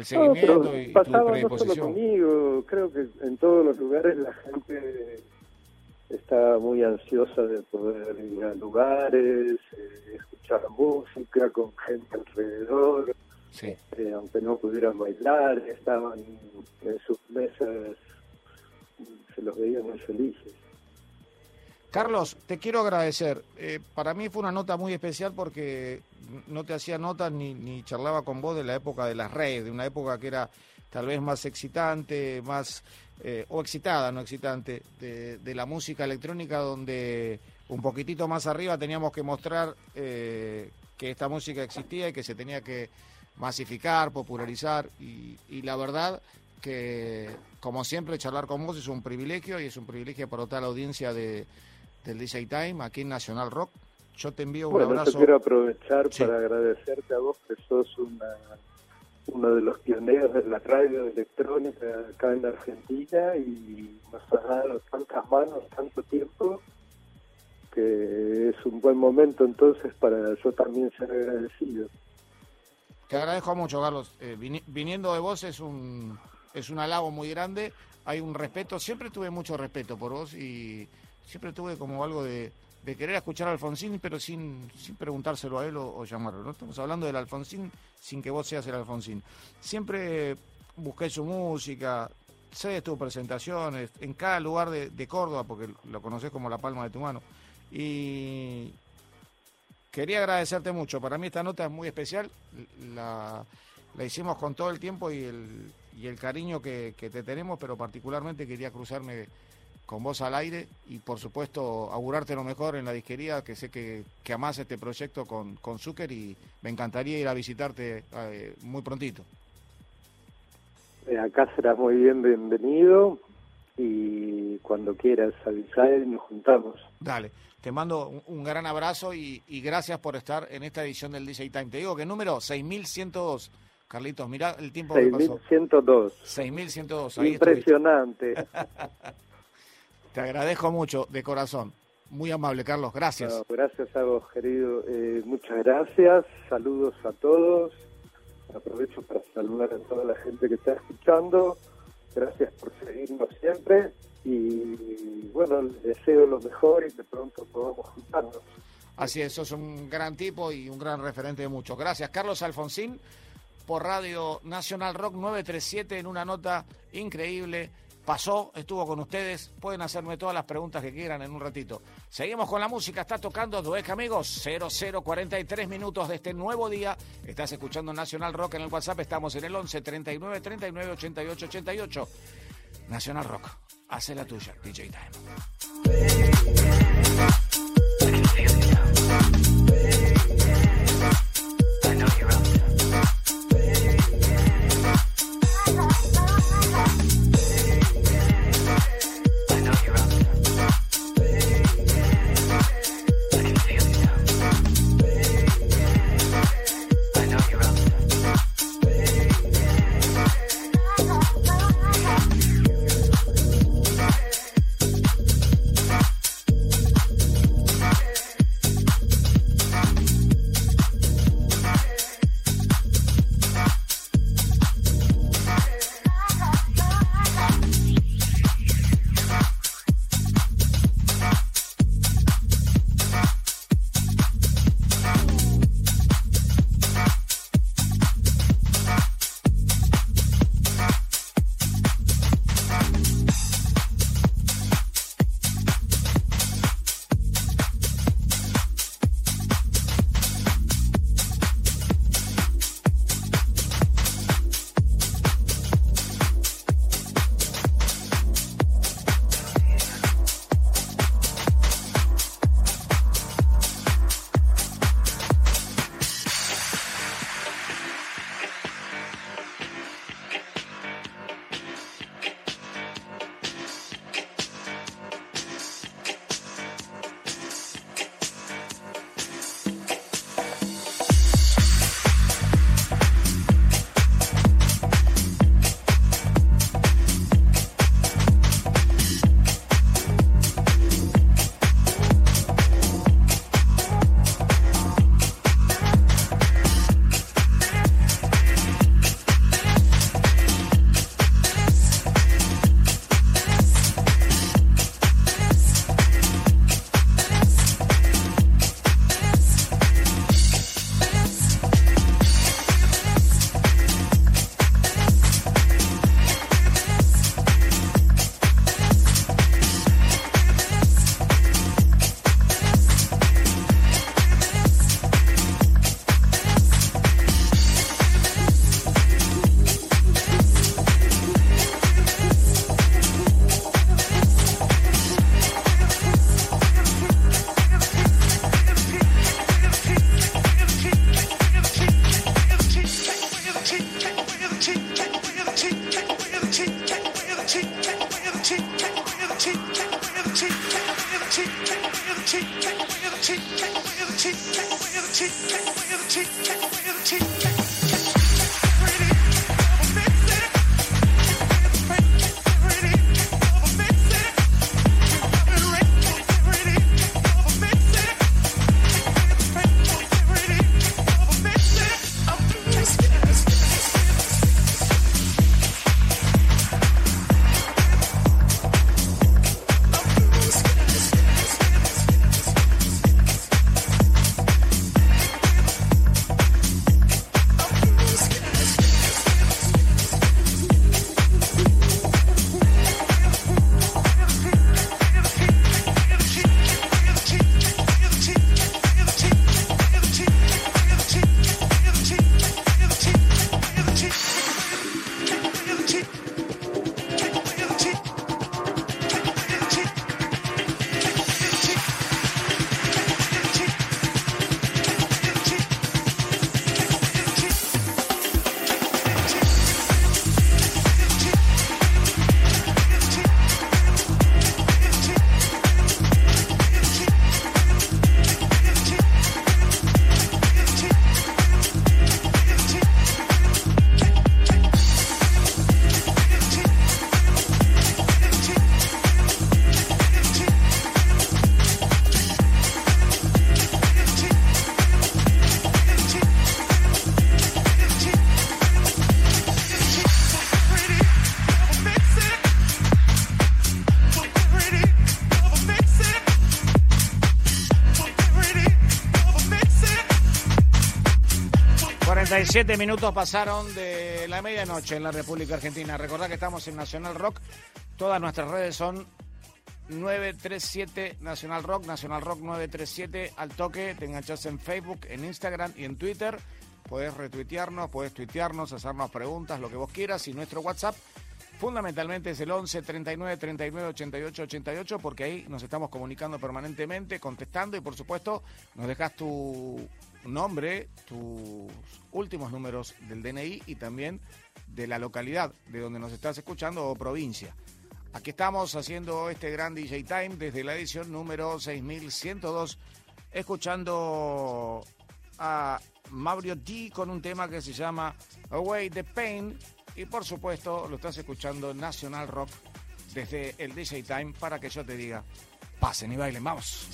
seguimiento y tu predisposición. No solo conmigo, creo que en todos los lugares la gente está muy ansiosa de poder ir a lugares, escuchar música con gente alrededor, sí. Aunque no pudieran bailar, estaban en sus mesas, se los veían muy felices. Carlos, te quiero agradecer. Para mí fue una nota muy especial porque no te hacía notas ni charlaba con vos de la época de las redes, de una época que era tal vez más excitante, más o excitada, no excitante, de la música electrónica, donde un poquitito más arriba teníamos que mostrar que esta música existía y que se tenía que masificar, popularizar y la verdad... que como siempre charlar con vos es un privilegio y es un privilegio para toda la audiencia del DJ Time aquí en Nacional Rock. Yo te envío un abrazo. Yo quiero aprovechar para agradecerte a vos, que sos uno de los pioneros de la radio electrónica acá en Argentina y nos has dado tantas manos, tanto tiempo, que es un buen momento entonces para yo también ser agradecido. Te agradezco mucho, Carlos. Viniendo de vos es un halago muy grande, hay un respeto, siempre tuve mucho respeto por vos y siempre tuve como algo de querer escuchar a Alfonsín, pero sin preguntárselo a él o llamarlo, ¿no? Estamos hablando del Alfonsín sin que vos seas el Alfonsín. Siempre busqué su música, sé de tus presentaciones, en cada lugar de Córdoba, porque lo conocés como la palma de tu mano, y quería agradecerte mucho. Para mí esta nota es muy especial, la hicimos con todo el tiempo y el cariño que te tenemos, pero particularmente quería cruzarme con vos al aire y, por supuesto, augurarte lo mejor en la disquería, que sé que amás este proyecto con Zucker y me encantaría ir a visitarte muy prontito. Acá serás muy bienvenido. y cuando quieras avisar nos juntamos. Dale, te mando un gran abrazo y gracias por estar en esta edición del DJ Time. Te digo que número 6102. Carlitos, mirá el tiempo que pasó. 6102. 6102. Impresionante. Te agradezco mucho, de corazón. Muy amable, Carlos. Gracias. No, gracias a vos, querido. Muchas gracias. Saludos a todos. Aprovecho para saludar a toda la gente que está escuchando. Gracias por seguirnos siempre. Y bueno, les deseo lo mejor y de pronto podamos juntarnos. Así es, sos un gran tipo y un gran referente de muchos. Gracias, Carlos Alfonsín. Por Radio Nacional Rock 937, en una nota increíble. Pasó, estuvo con ustedes. Pueden hacerme todas las preguntas que quieran en un ratito. Seguimos con la música. Está tocando Dweck, amigos. 00:43 minutos de este nuevo día. Estás escuchando Nacional Rock en el WhatsApp. Estamos en el 11 39 39 88 88. Nacional Rock, hace la tuya, DJ Time. 47 minutos pasaron de la medianoche en la República Argentina. Recordá que estamos en Nacional Rock. Todas nuestras redes son 937 Nacional Rock, Nacional Rock 937. Al toque, te enganchás en Facebook, en Instagram y en Twitter. Podés retuitearnos, podés tuitearnos, hacernos preguntas, lo que vos quieras. Y nuestro WhatsApp fundamentalmente es el 11 39 39 88 88, porque ahí nos estamos comunicando permanentemente, contestando y, por supuesto, nos dejás tu nombre, tus últimos números del DNI y también de la localidad de donde nos estás escuchando o provincia. Aquí estamos haciendo este gran DJ Time desde la edición número 6102, escuchando a Maurio D con un tema que se llama Away the Pain, y por supuesto lo estás escuchando Nacional Rock desde el DJ Time para que yo te diga, pasen y bailen, vamos.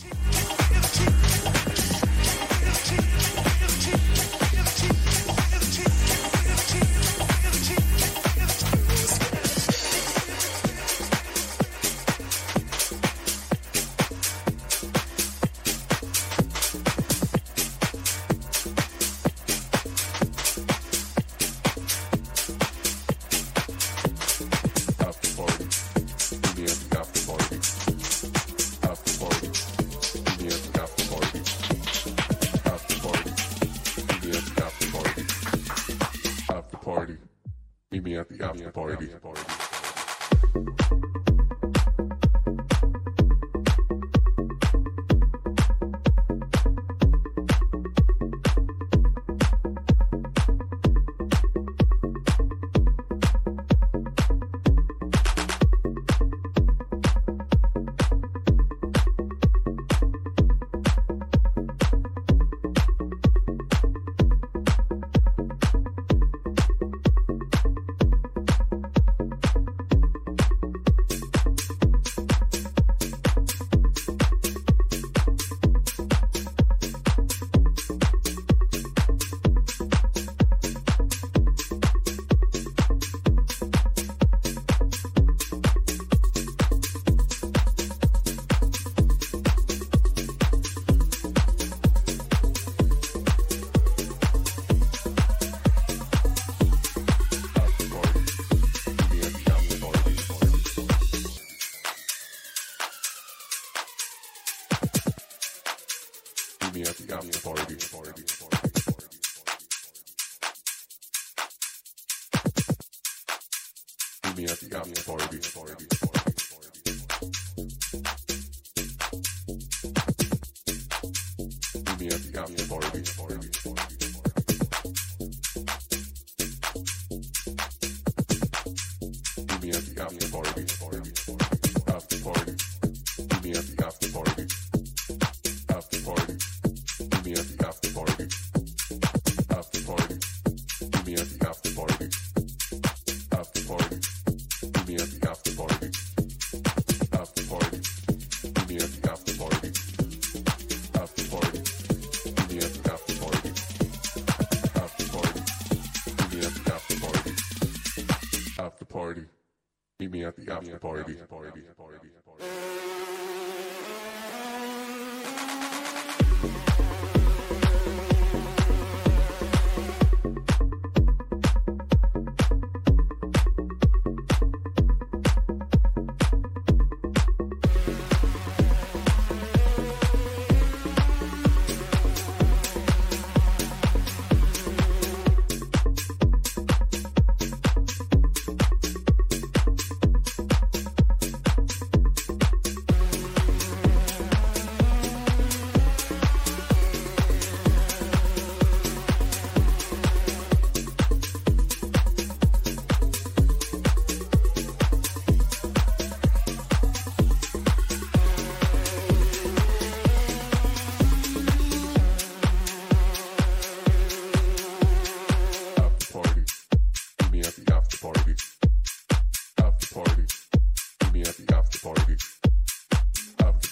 After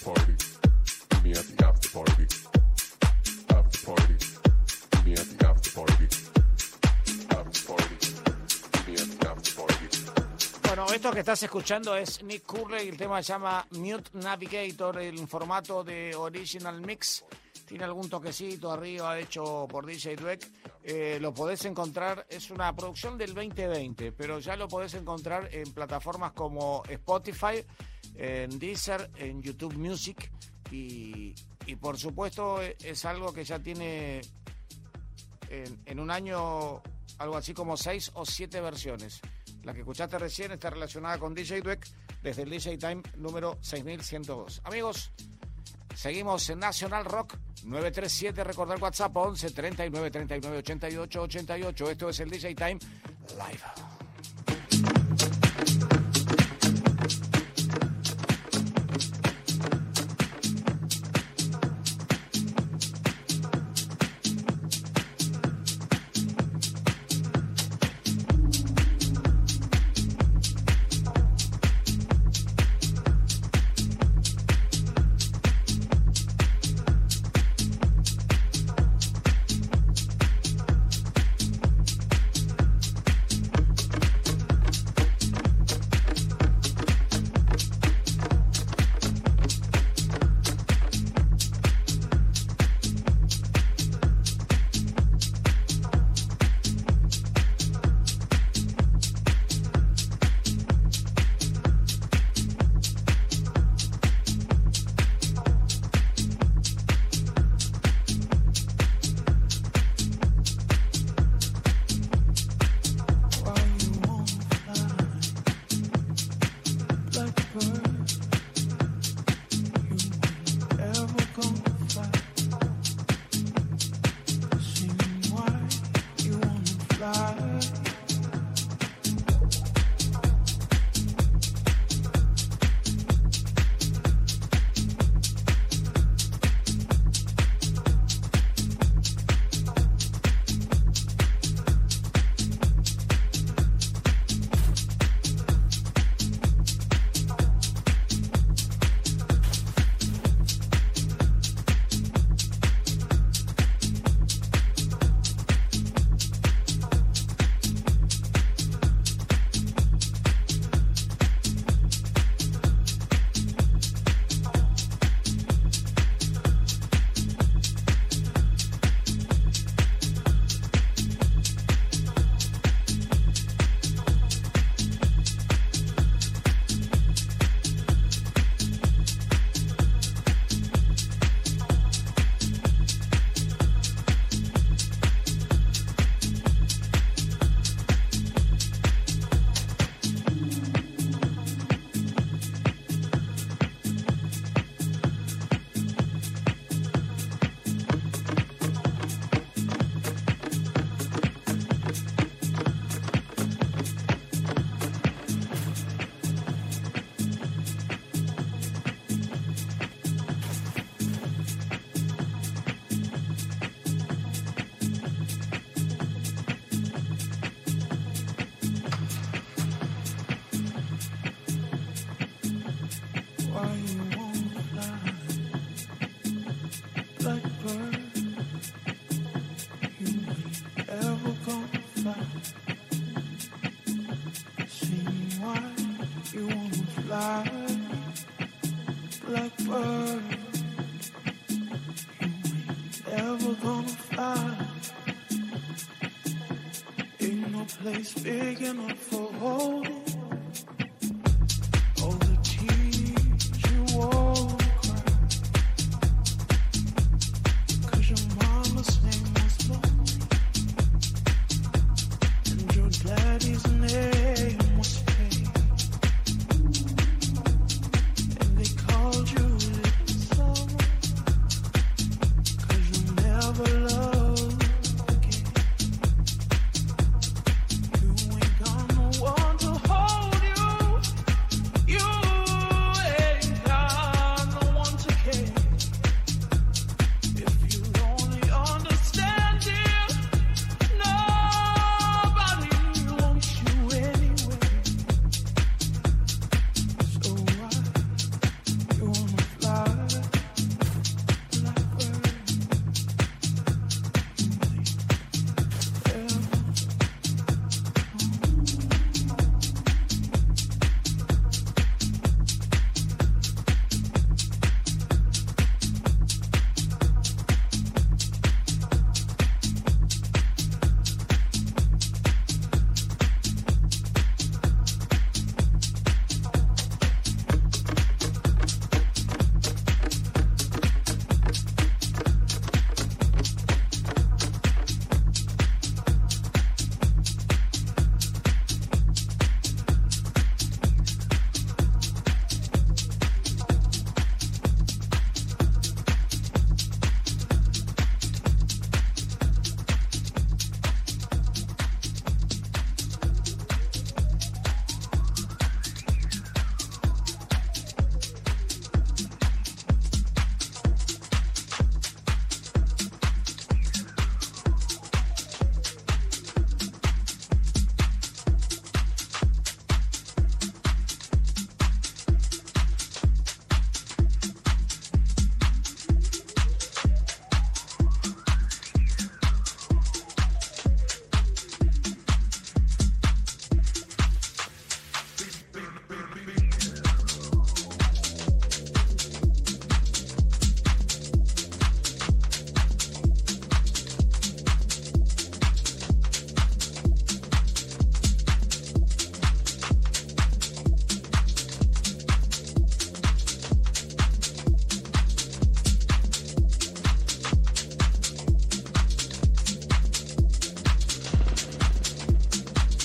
party. Esto que estás escuchando es Nick Curley, el tema se llama Mute Navigator, el formato de Original Mix, tiene algún toquecito arriba hecho por DJ Dweck. Lo podés encontrar, es una producción del 2020, pero ya lo podés encontrar en plataformas como Spotify, en Deezer, en YouTube Music y por supuesto es algo que ya tiene en un año algo así como 6 o 7 versiones. La que escuchaste recién está relacionada con DJ Dweck desde el DJ Time número 6102. Amigos, seguimos en Nacional Rock 937. Recordar WhatsApp 11 39 39 88 88. Esto es el DJ Time Live.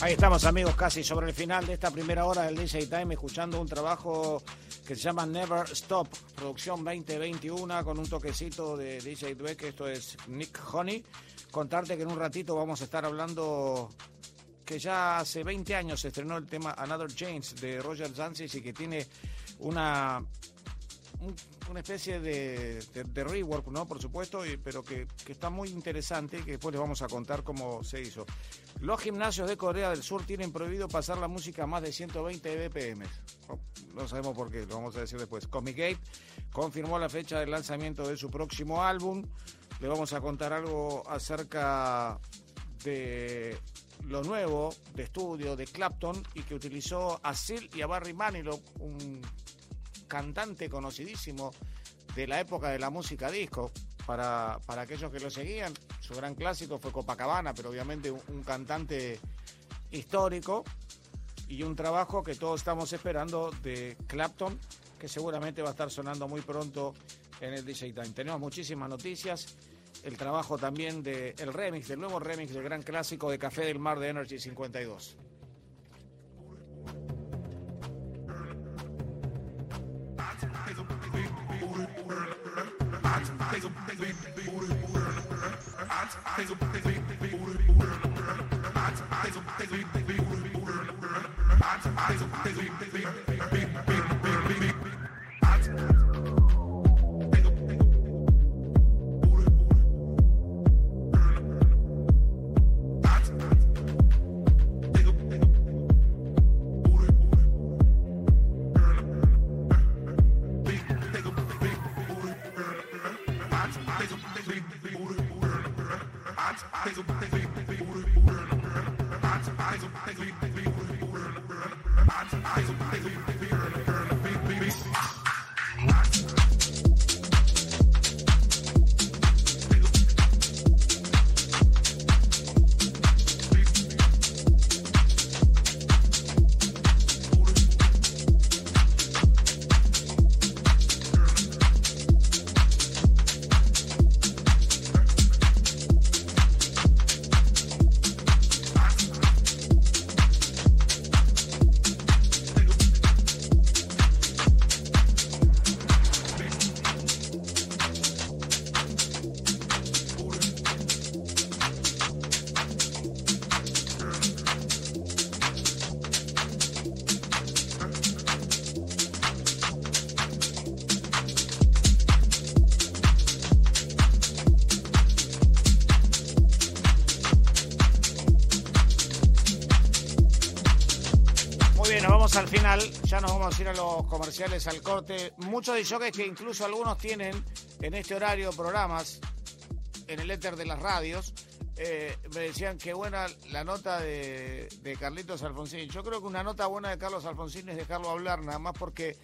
Ahí estamos, amigos, casi sobre el final de esta primera hora del DJ Time, escuchando un trabajo que se llama Never Stop, producción 2021, con un toquecito de DJ Dweck. Esto es Nick Honey. Contarte que en un ratito vamos a estar hablando que ya hace 20 años se estrenó el tema Another Change de Roger Sanchez, y que tiene una especie de rework, ¿no? Por supuesto, pero que está muy interesante, que después les vamos a contar cómo se hizo. Los gimnasios de Corea del Sur tienen prohibido pasar la música a más de 120 BPM. No sabemos por qué, lo vamos a decir después. Cosmic Gate confirmó la fecha del lanzamiento de su próximo álbum. Le vamos a contar algo acerca de lo nuevo de estudio de Clapton, y que utilizó a Seal y a Barry Manilow, un cantante conocidísimo de la época de la música disco. Para aquellos que lo seguían, su gran clásico fue Copacabana, pero obviamente un cantante histórico, y un trabajo que todos estamos esperando de Clapton, que seguramente va a estar sonando muy pronto en el DJ Time. Tenemos muchísimas noticias, el trabajo también del remix, del nuevo remix del gran clásico de Café del Mar de Energy 52. Al final, ya nos vamos a ir a los comerciales, al corte. Muchos de ellos que incluso algunos tienen en este horario programas en el éter de las radios, me decían que buena la nota de Carlitos Alfonsín. Yo creo que una nota buena de Carlos Alfonsín es dejarlo hablar, nada más, porque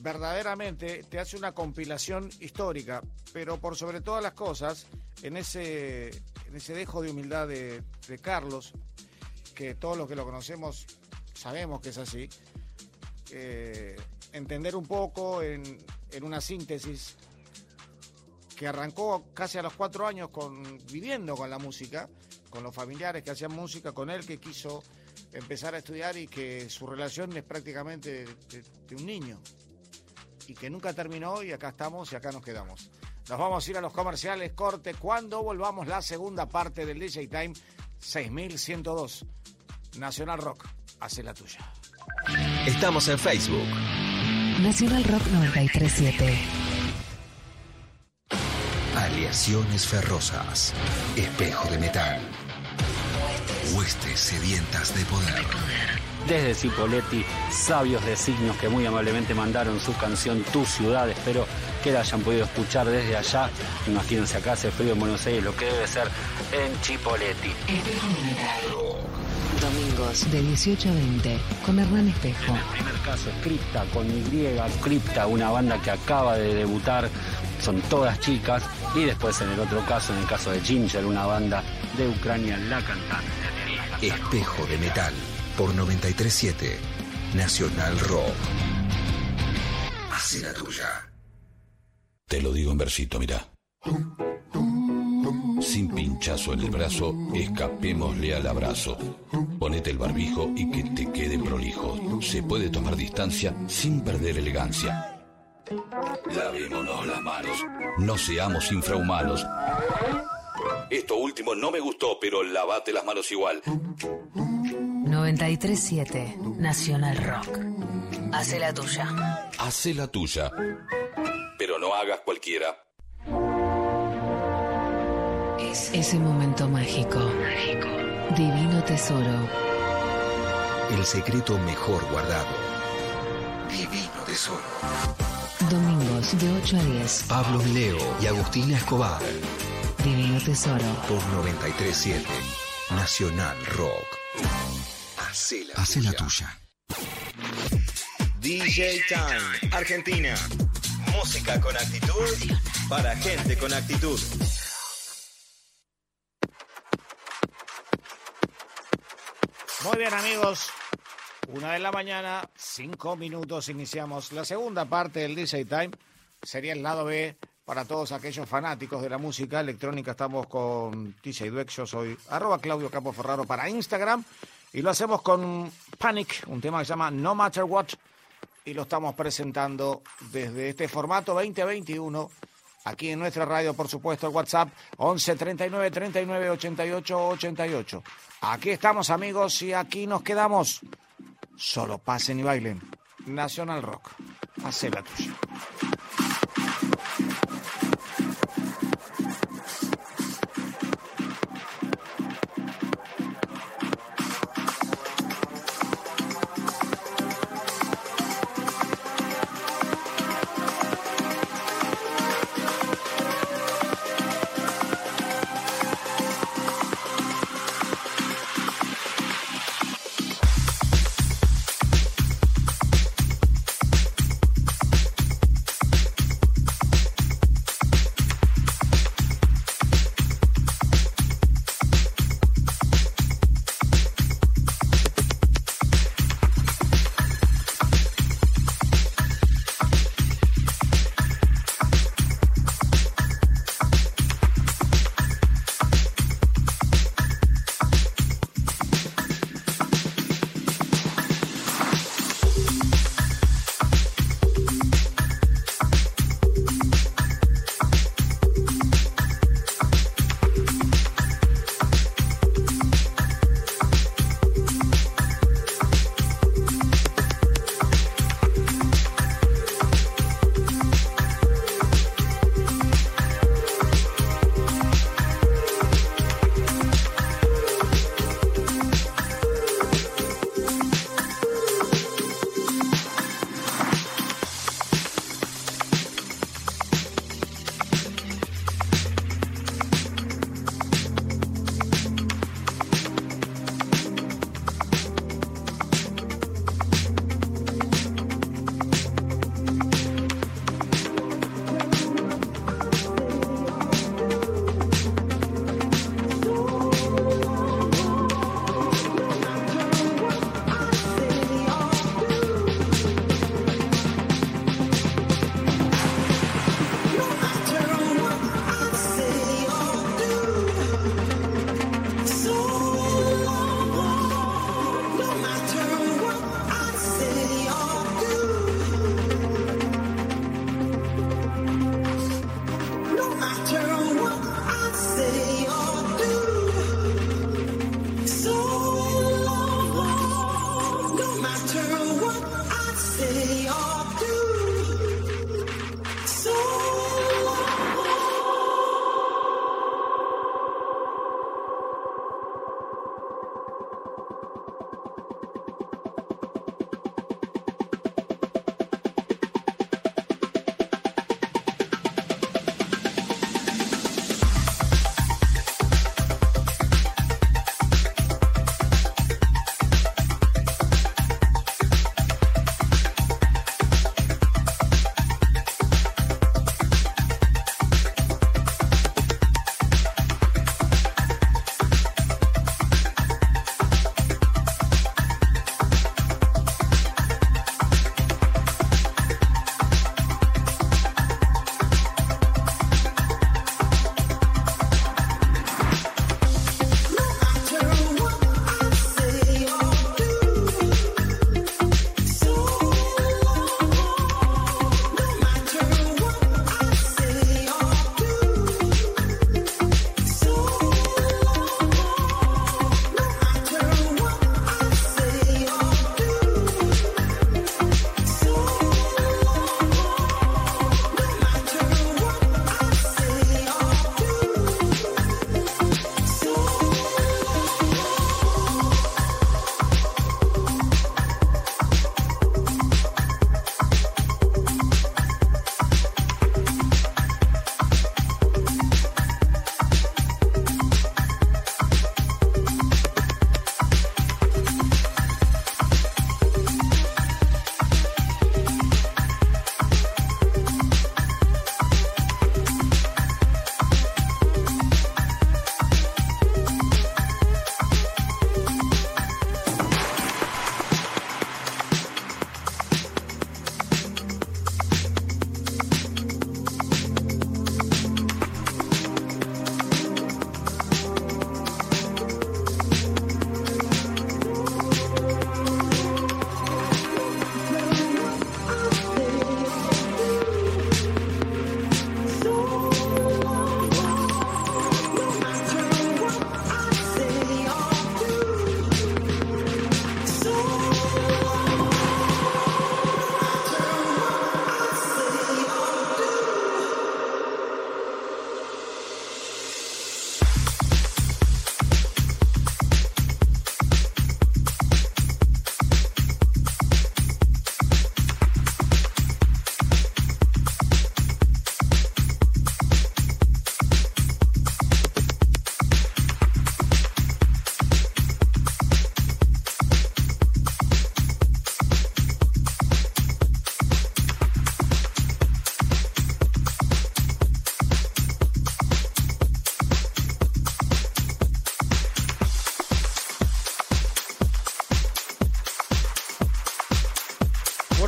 verdaderamente te hace una compilación histórica, pero por sobre todas las cosas, en ese dejo de humildad de Carlos, que todos los que lo conocemos sabemos que es así, entender un poco en una síntesis que arrancó casi a los 4 años viviendo con la música, con los familiares que hacían música, con él que quiso empezar a estudiar, y que su relación es prácticamente de un niño, y que nunca terminó, y acá estamos y acá nos quedamos. Nos vamos a ir a los comerciales, corte, cuando volvamos la segunda parte del DJ Time 6102. Nacional Rock, hace la tuya. Estamos en Facebook. Nacional Rock 937. Aleaciones ferrosas. Espejo de metal. Huestes sedientas de poder. Desde Cipoletti, sabios designios que muy amablemente mandaron su canción Tu Ciudad. Espero que la hayan podido escuchar desde allá. Imagínense, acá hace frío en Buenos Aires, lo que debe ser en Cipoletti. Espejo de metal. Domingos de 18 a 20 con Hernán Espejo. En el primer caso es Cripta con Y. Cripta, una banda que acaba de debutar, son todas chicas. Y después en el otro caso, en el caso de Ginger, una banda de Ucrania, la cantante. Espejo de Metal por 937 Nacional Rock. Hace la tuya. Te lo digo en versito, mirá. sin pinchazo en el brazo, escapémosle al abrazo. Ponete el barbijo y que te quede prolijo. Se puede tomar distancia sin perder elegancia. Lavémonos las manos. No seamos infrahumanos. Esto último no me gustó, pero lavate las manos igual. 93.7 Nacional Rock. Hacé la tuya. Hacé la tuya, pero no hagas cualquiera. Es ese momento mágico. Mágico. Divino tesoro. El secreto mejor guardado. Divino tesoro. Domingos de 8 a 10. Pablo Mileo y Agustina Escobar. Divino tesoro. Por 93.7 Nacional Rock. Hacé la tuya. DJ Time, Argentina. Música con actitud para gente con actitud. Muy bien, amigos. 1 de la mañana, 5 minutos. Iniciamos la segunda parte del DJ Time. Sería el lado B para todos aquellos fanáticos de la música electrónica. Estamos con DJ Dweck. Yo soy @ClaudioCapoFerraro para Instagram. Y lo hacemos con Panic, un tema que se llama No Matter What, y lo estamos presentando desde este formato 2021, aquí en nuestra radio, por supuesto, el WhatsApp 11 39 39 88 88. Aquí estamos, amigos, y aquí nos quedamos. Solo pasen y bailen. Nacional Rock, hacé la tuya.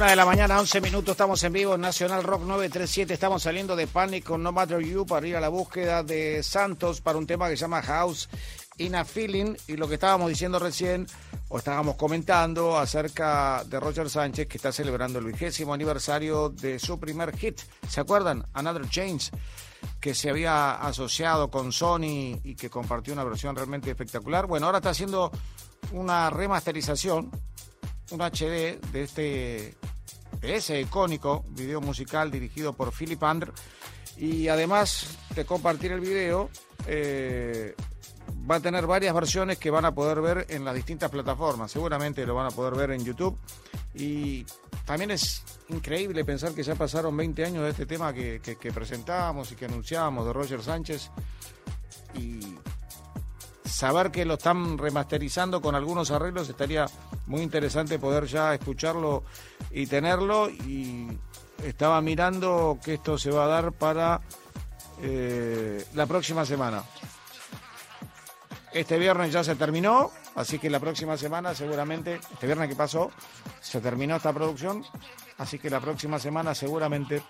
1:00 a.m, 11 minutos, estamos en vivo en Nacional Rock 937. Estamos saliendo de Panic con No Matter You para ir a la búsqueda de Santos para un tema que se llama House in a Feeling. Y lo que estábamos diciendo recién, o estábamos comentando acerca de Roger Sanchez, que está celebrando el 20º aniversario de su primer hit. ¿Se acuerdan? Another Change, que se había asociado con Sony y que compartió una versión realmente espectacular. Bueno, ahora está haciendo una remasterización, un HD de ese icónico video musical dirigido por Philip Andr. Y además de compartir el video, va a tener varias versiones que van a poder ver en las distintas plataformas. Seguramente lo van a poder ver en YouTube. Y también es increíble pensar que ya pasaron 20 años de este tema que presentábamos y que anunciábamos de Roger Sánchez. Y saber que lo están remasterizando con algunos arreglos, estaría muy interesante poder ya escucharlo y tenerlo. Y estaba mirando que esto se va a dar para la próxima semana. Este viernes ya se terminó, así que la próxima semana seguramente, este viernes que pasó, se terminó esta producción, así que la próxima semana seguramente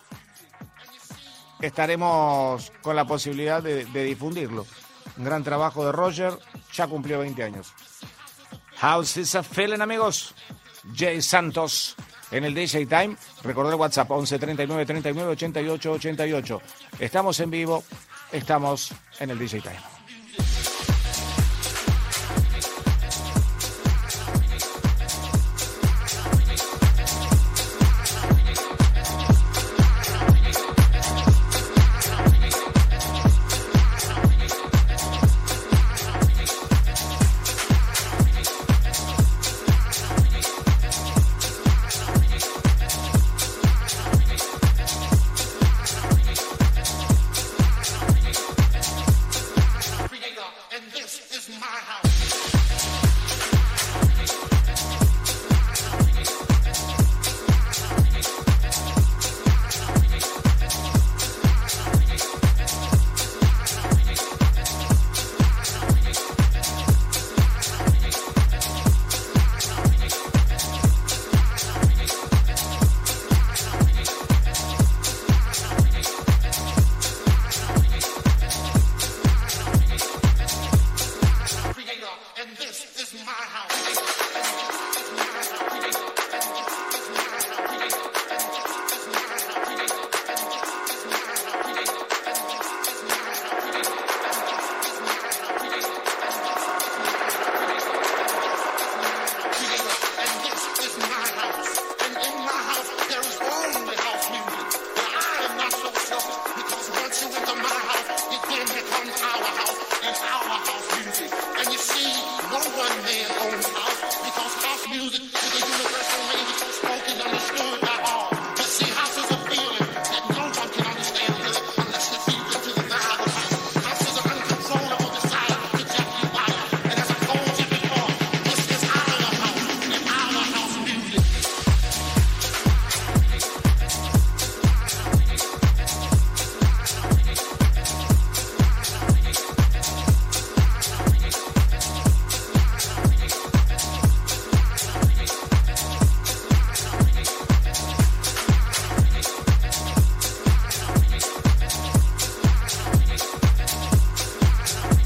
estaremos con la posibilidad de difundirlo. Un gran trabajo de Roger, ya cumplió 20 años. House is a Feeling, amigos. Jay Santos en el DJ Time. Recordé el WhatsApp 11 39 39 88 88. Estamos en vivo, estamos en el DJ Time.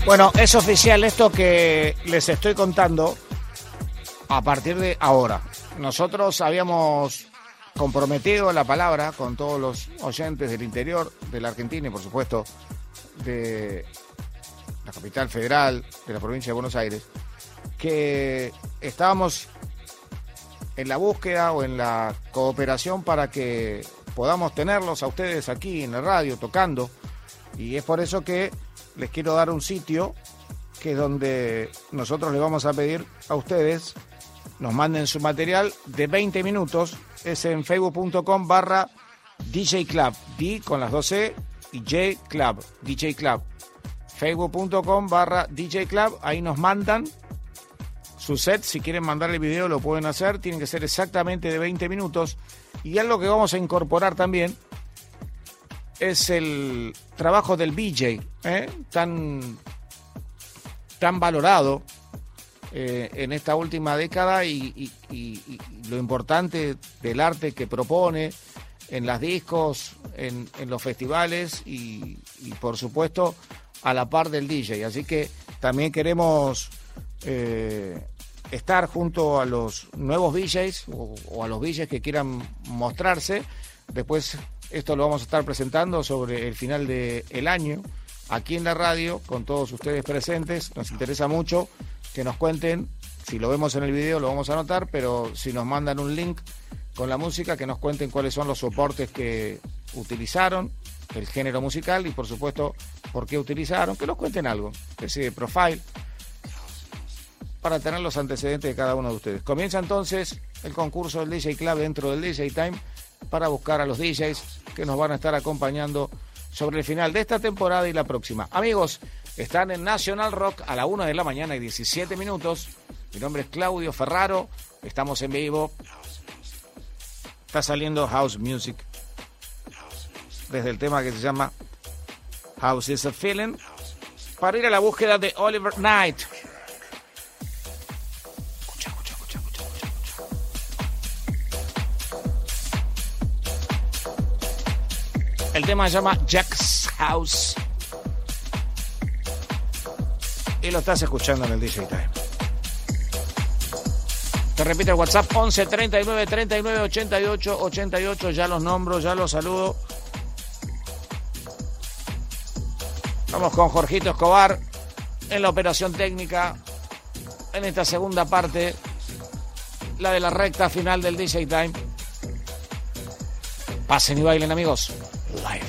Bueno, es oficial esto que les estoy contando a partir de ahora. Nosotros habíamos comprometido la palabra con todos los oyentes del interior, de la Argentina y por supuesto de la capital federal, de la provincia de Buenos Aires, que estábamos en la búsqueda o en la cooperación para que podamos tenerlos a ustedes aquí en la radio tocando. Y es por eso que les quiero dar un sitio que es donde nosotros les vamos a pedir a ustedes nos manden su material de 20 minutos. Es en facebook.com/DJ Club, D con las 12 y J Club, DJ Club. facebook.com/DJ Club, ahí nos mandan su set. Si quieren mandarle video lo pueden hacer, tienen que ser exactamente de 20 minutos. Y algo que vamos a incorporar también es el trabajo del DJ, tan valorado en esta última década y lo importante del arte que propone en las discos, en los festivales y por supuesto a la par del DJ. Así que también queremos estar junto a los nuevos DJs o a los DJs que quieran mostrarse. Después esto lo vamos a estar presentando sobre el final del año aquí en la radio con todos ustedes presentes. Nos interesa mucho que nos cuenten, si lo vemos en el video lo vamos a anotar, pero si nos mandan un link con la música, que nos cuenten cuáles son los soportes que utilizaron, el género musical y por supuesto por qué utilizaron, que nos cuenten algo, especie de profile, para tener los antecedentes de cada uno de ustedes. Comienza entonces el concurso del DJ Club dentro del DJ Time para buscar a los DJs que nos van a estar acompañando sobre el final de esta temporada y la próxima. Amigos, están en Nacional Rock a la 1 de la mañana y 17 minutos. Mi nombre es Claudio Ferraro, estamos en vivo. Está saliendo House Music desde el tema que se llama House is a Feeling, para ir a la búsqueda de Oliver Knight. El tema se llama Jack's House y lo estás escuchando en el DJ Time. Te repito el WhatsApp 11 39 39 88 88. Ya los nombro, ya los saludo. Vamos con Jorgito Escobar en la operación técnica en esta segunda parte, la de la recta final del DJ Time. Pasen y bailen, amigos. Live.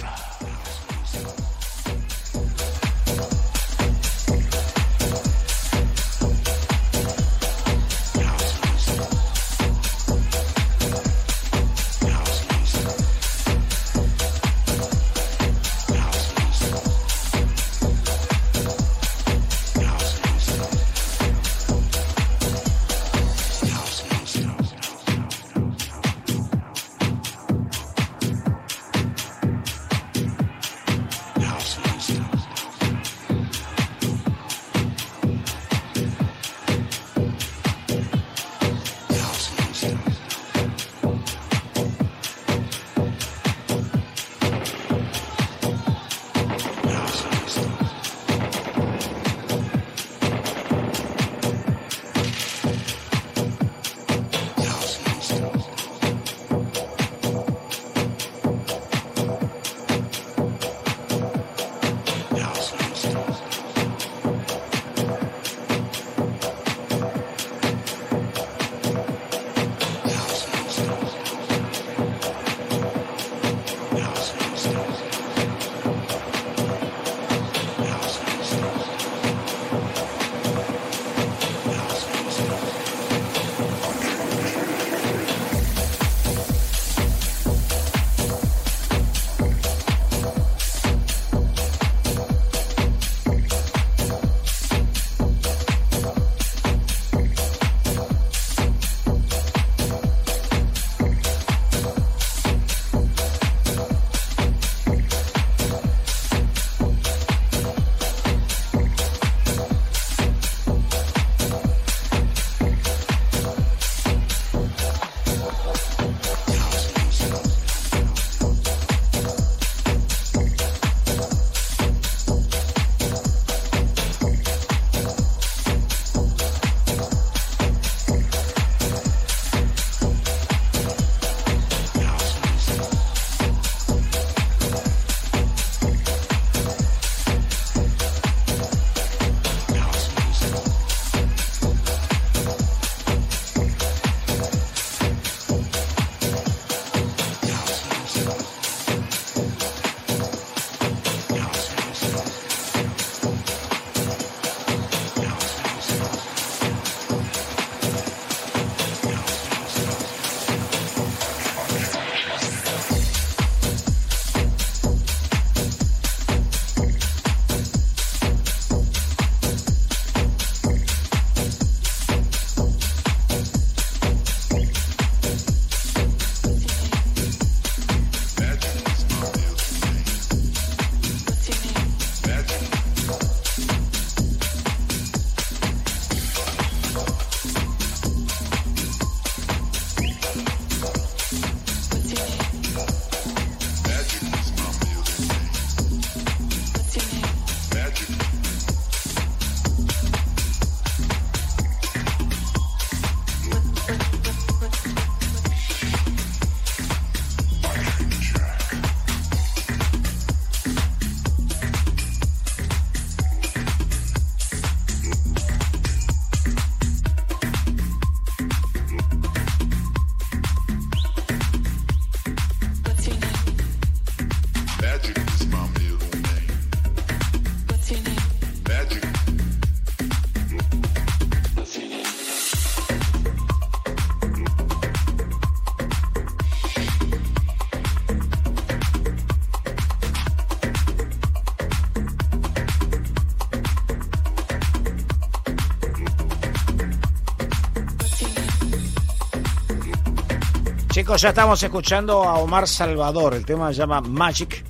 Chicos, ya estamos escuchando a Omar Salvador. El tema se llama Magic.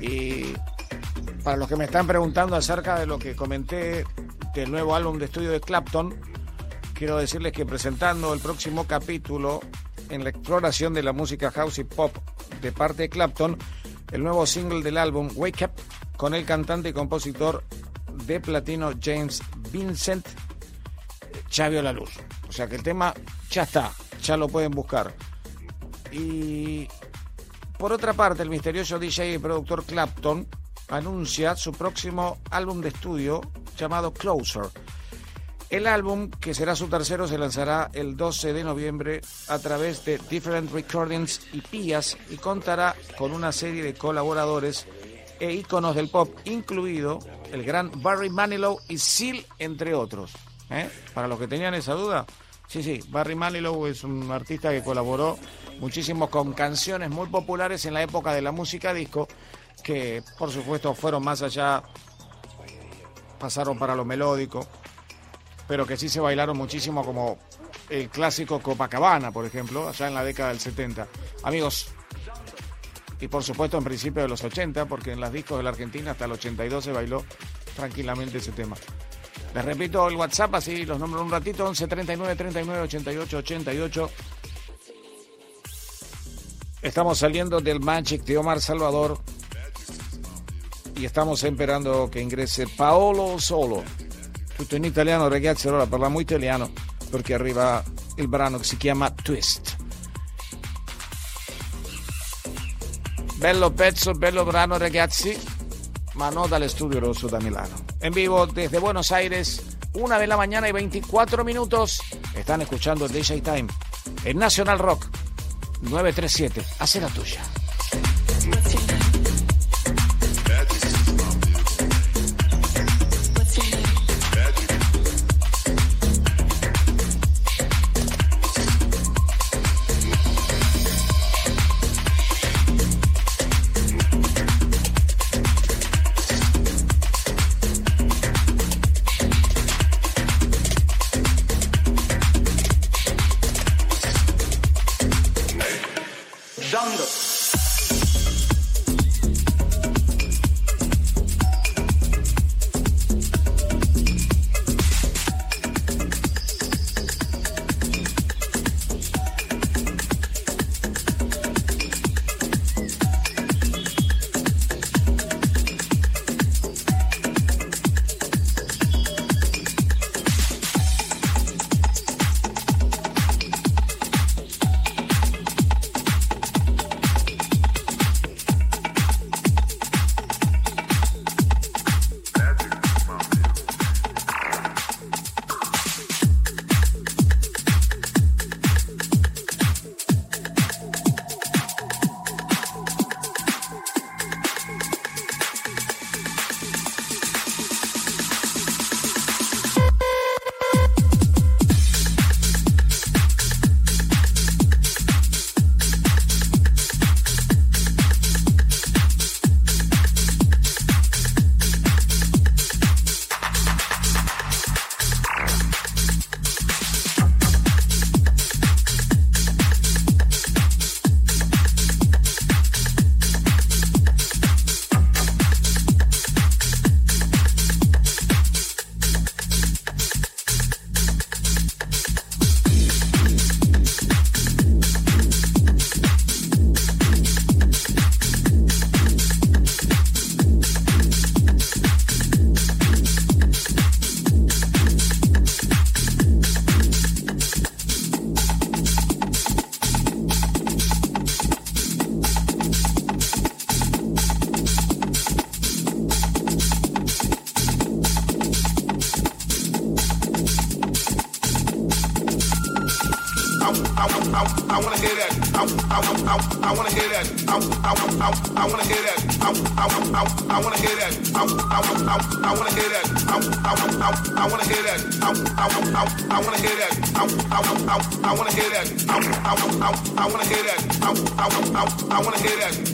Y para los que me están preguntando acerca de lo que comenté del nuevo álbum de estudio de Clapton, quiero decirles que presentando el próximo capítulo en la exploración de la música house y pop de parte de Clapton, el nuevo single del álbum Wake Up, con el cantante y compositor de platino James Vincent, ya vio la luz. O sea que el tema ya está, ya lo pueden buscar. Y por otra parte, el misterioso DJ y productor Clapton anuncia su próximo álbum de estudio llamado Closer. El álbum, que será su tercero, se lanzará el 12 de noviembre a través de Different Recordings y Pías, y contará con una serie de colaboradores e íconos del pop, incluido el gran Barry Manilow y Seal, entre otros. Para los que tenían esa duda, sí, Barry Manilow es un artista que colaboró muchísimo con canciones muy populares en la época de la música disco, que por supuesto fueron más allá, pasaron para lo melódico, pero que sí se bailaron muchísimo, como el clásico Copacabana, por ejemplo, allá en la década del 70. Amigos, y por supuesto en principio de los 80, porque en las discos de la Argentina hasta el 82 se bailó tranquilamente ese tema. Les repito el WhatsApp, así los nombro un ratito: 11 39 39 88 88. Estamos saliendo del Magic de Omar Salvador y estamos esperando que ingrese Paolo Solo. Tutto in italiano, ragazzi, allora parliamo italiano perché arriva il brano che si chiama Twist. Bello pezzo, bello brano, ragazzi, ma no dalle Studio Rosso da Milano. En vivo desde Buenos Aires, 1:24 p.m. Están escuchando DJ Time en Nacional Rock 937. Hace la tuya. I wanna hear that.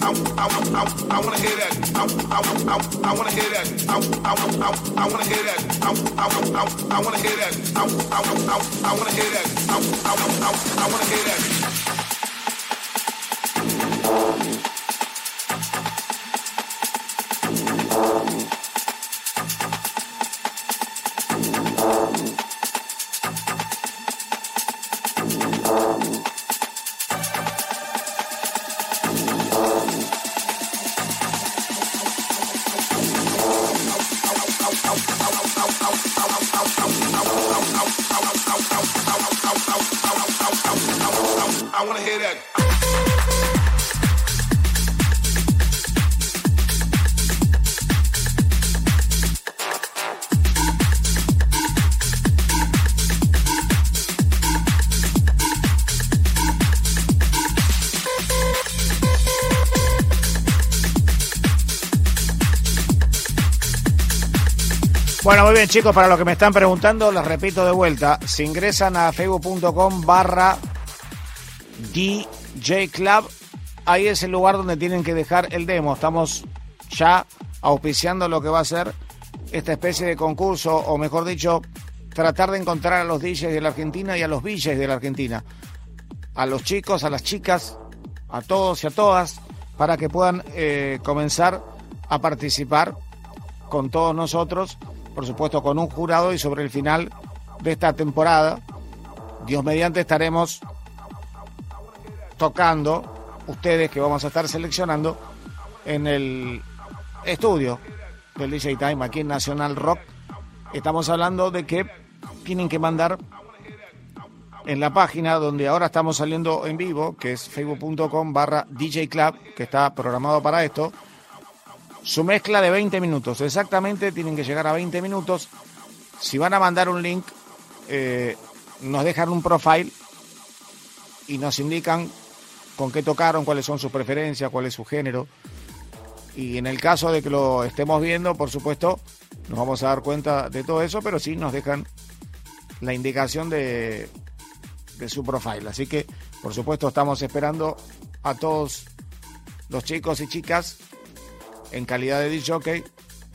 Bueno, muy bien, chicos, para los que me están preguntando, les repito de vuelta, si ingresan a facebook.com/DJ Club, ahí es el lugar donde tienen que dejar el demo. Estamos ya auspiciando lo que va a ser esta especie de concurso, o mejor dicho, tratar de encontrar a los DJs de la Argentina y a los VJs de la Argentina, a los chicos, a las chicas, a todos y a todas, para que puedan comenzar a participar con todos nosotros, por supuesto con un jurado, y sobre el final de esta temporada, Dios mediante, estaremos tocando, ustedes que vamos a estar seleccionando, en el estudio del DJ Time, aquí en Nacional Rock. Estamos hablando de que tienen que mandar en la página donde ahora estamos saliendo en vivo, que es facebook.com/DJ Club, que está programado para esto, su mezcla de 20 minutos, exactamente, tienen que llegar a 20 minutos. Si van a mandar un link, nos dejan un profile y nos indican con qué tocaron, cuáles son sus preferencias, cuál es su género. Y en el caso de que lo estemos viendo, por supuesto, nos vamos a dar cuenta de todo eso, pero sí nos dejan la indicación de su profile. Así que, por supuesto, estamos esperando a todos los chicos y chicas en calidad de DJ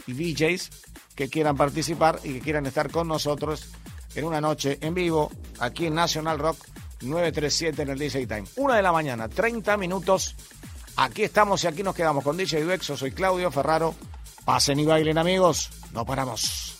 y VJs que quieran participar y que quieran estar con nosotros en una noche en vivo aquí en Nacional Rock 937 en el DJ Time. 1 de la mañana, 30 minutos. Aquí estamos y aquí nos quedamos con DJ Dweck. Yo soy Claudio Ferraro. Pasen y bailen, amigos. No paramos.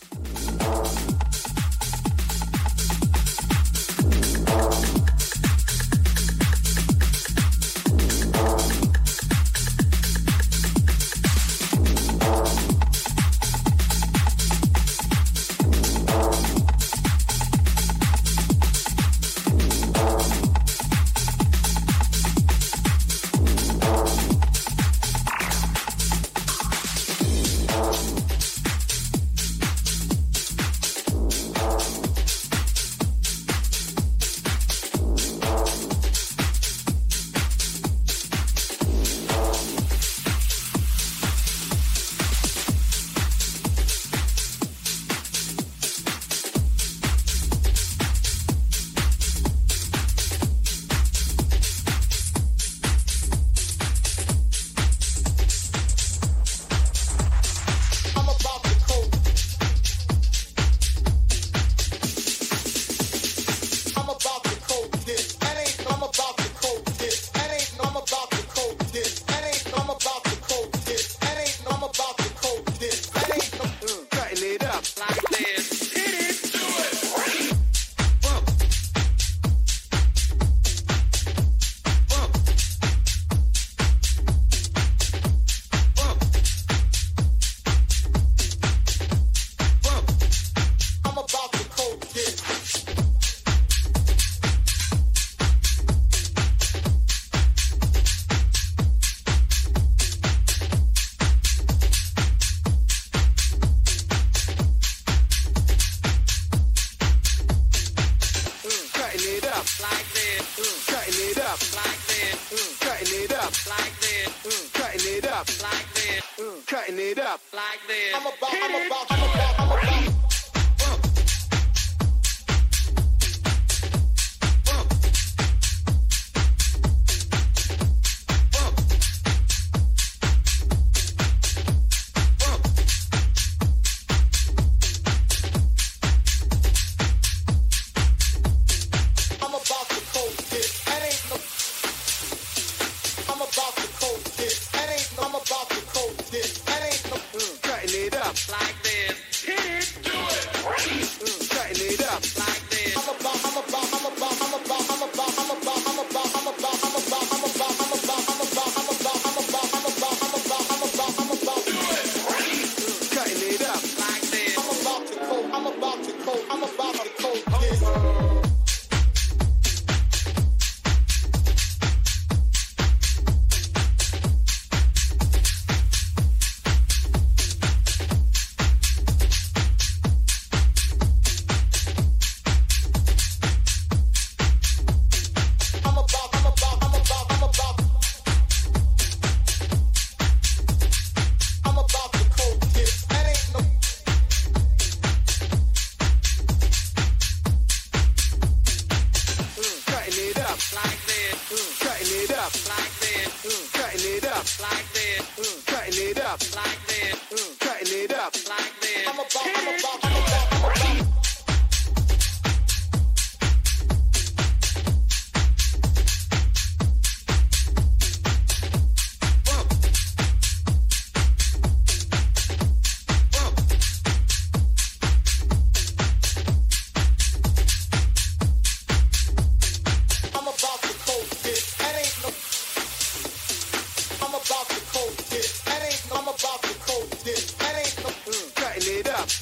like this, cutting it up like this, cutting it up like this, cutting it up like this, cutting it up like this. I'm a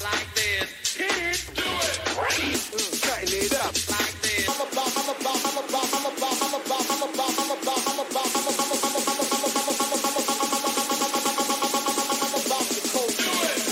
like this, hit it, do it, cutting it up like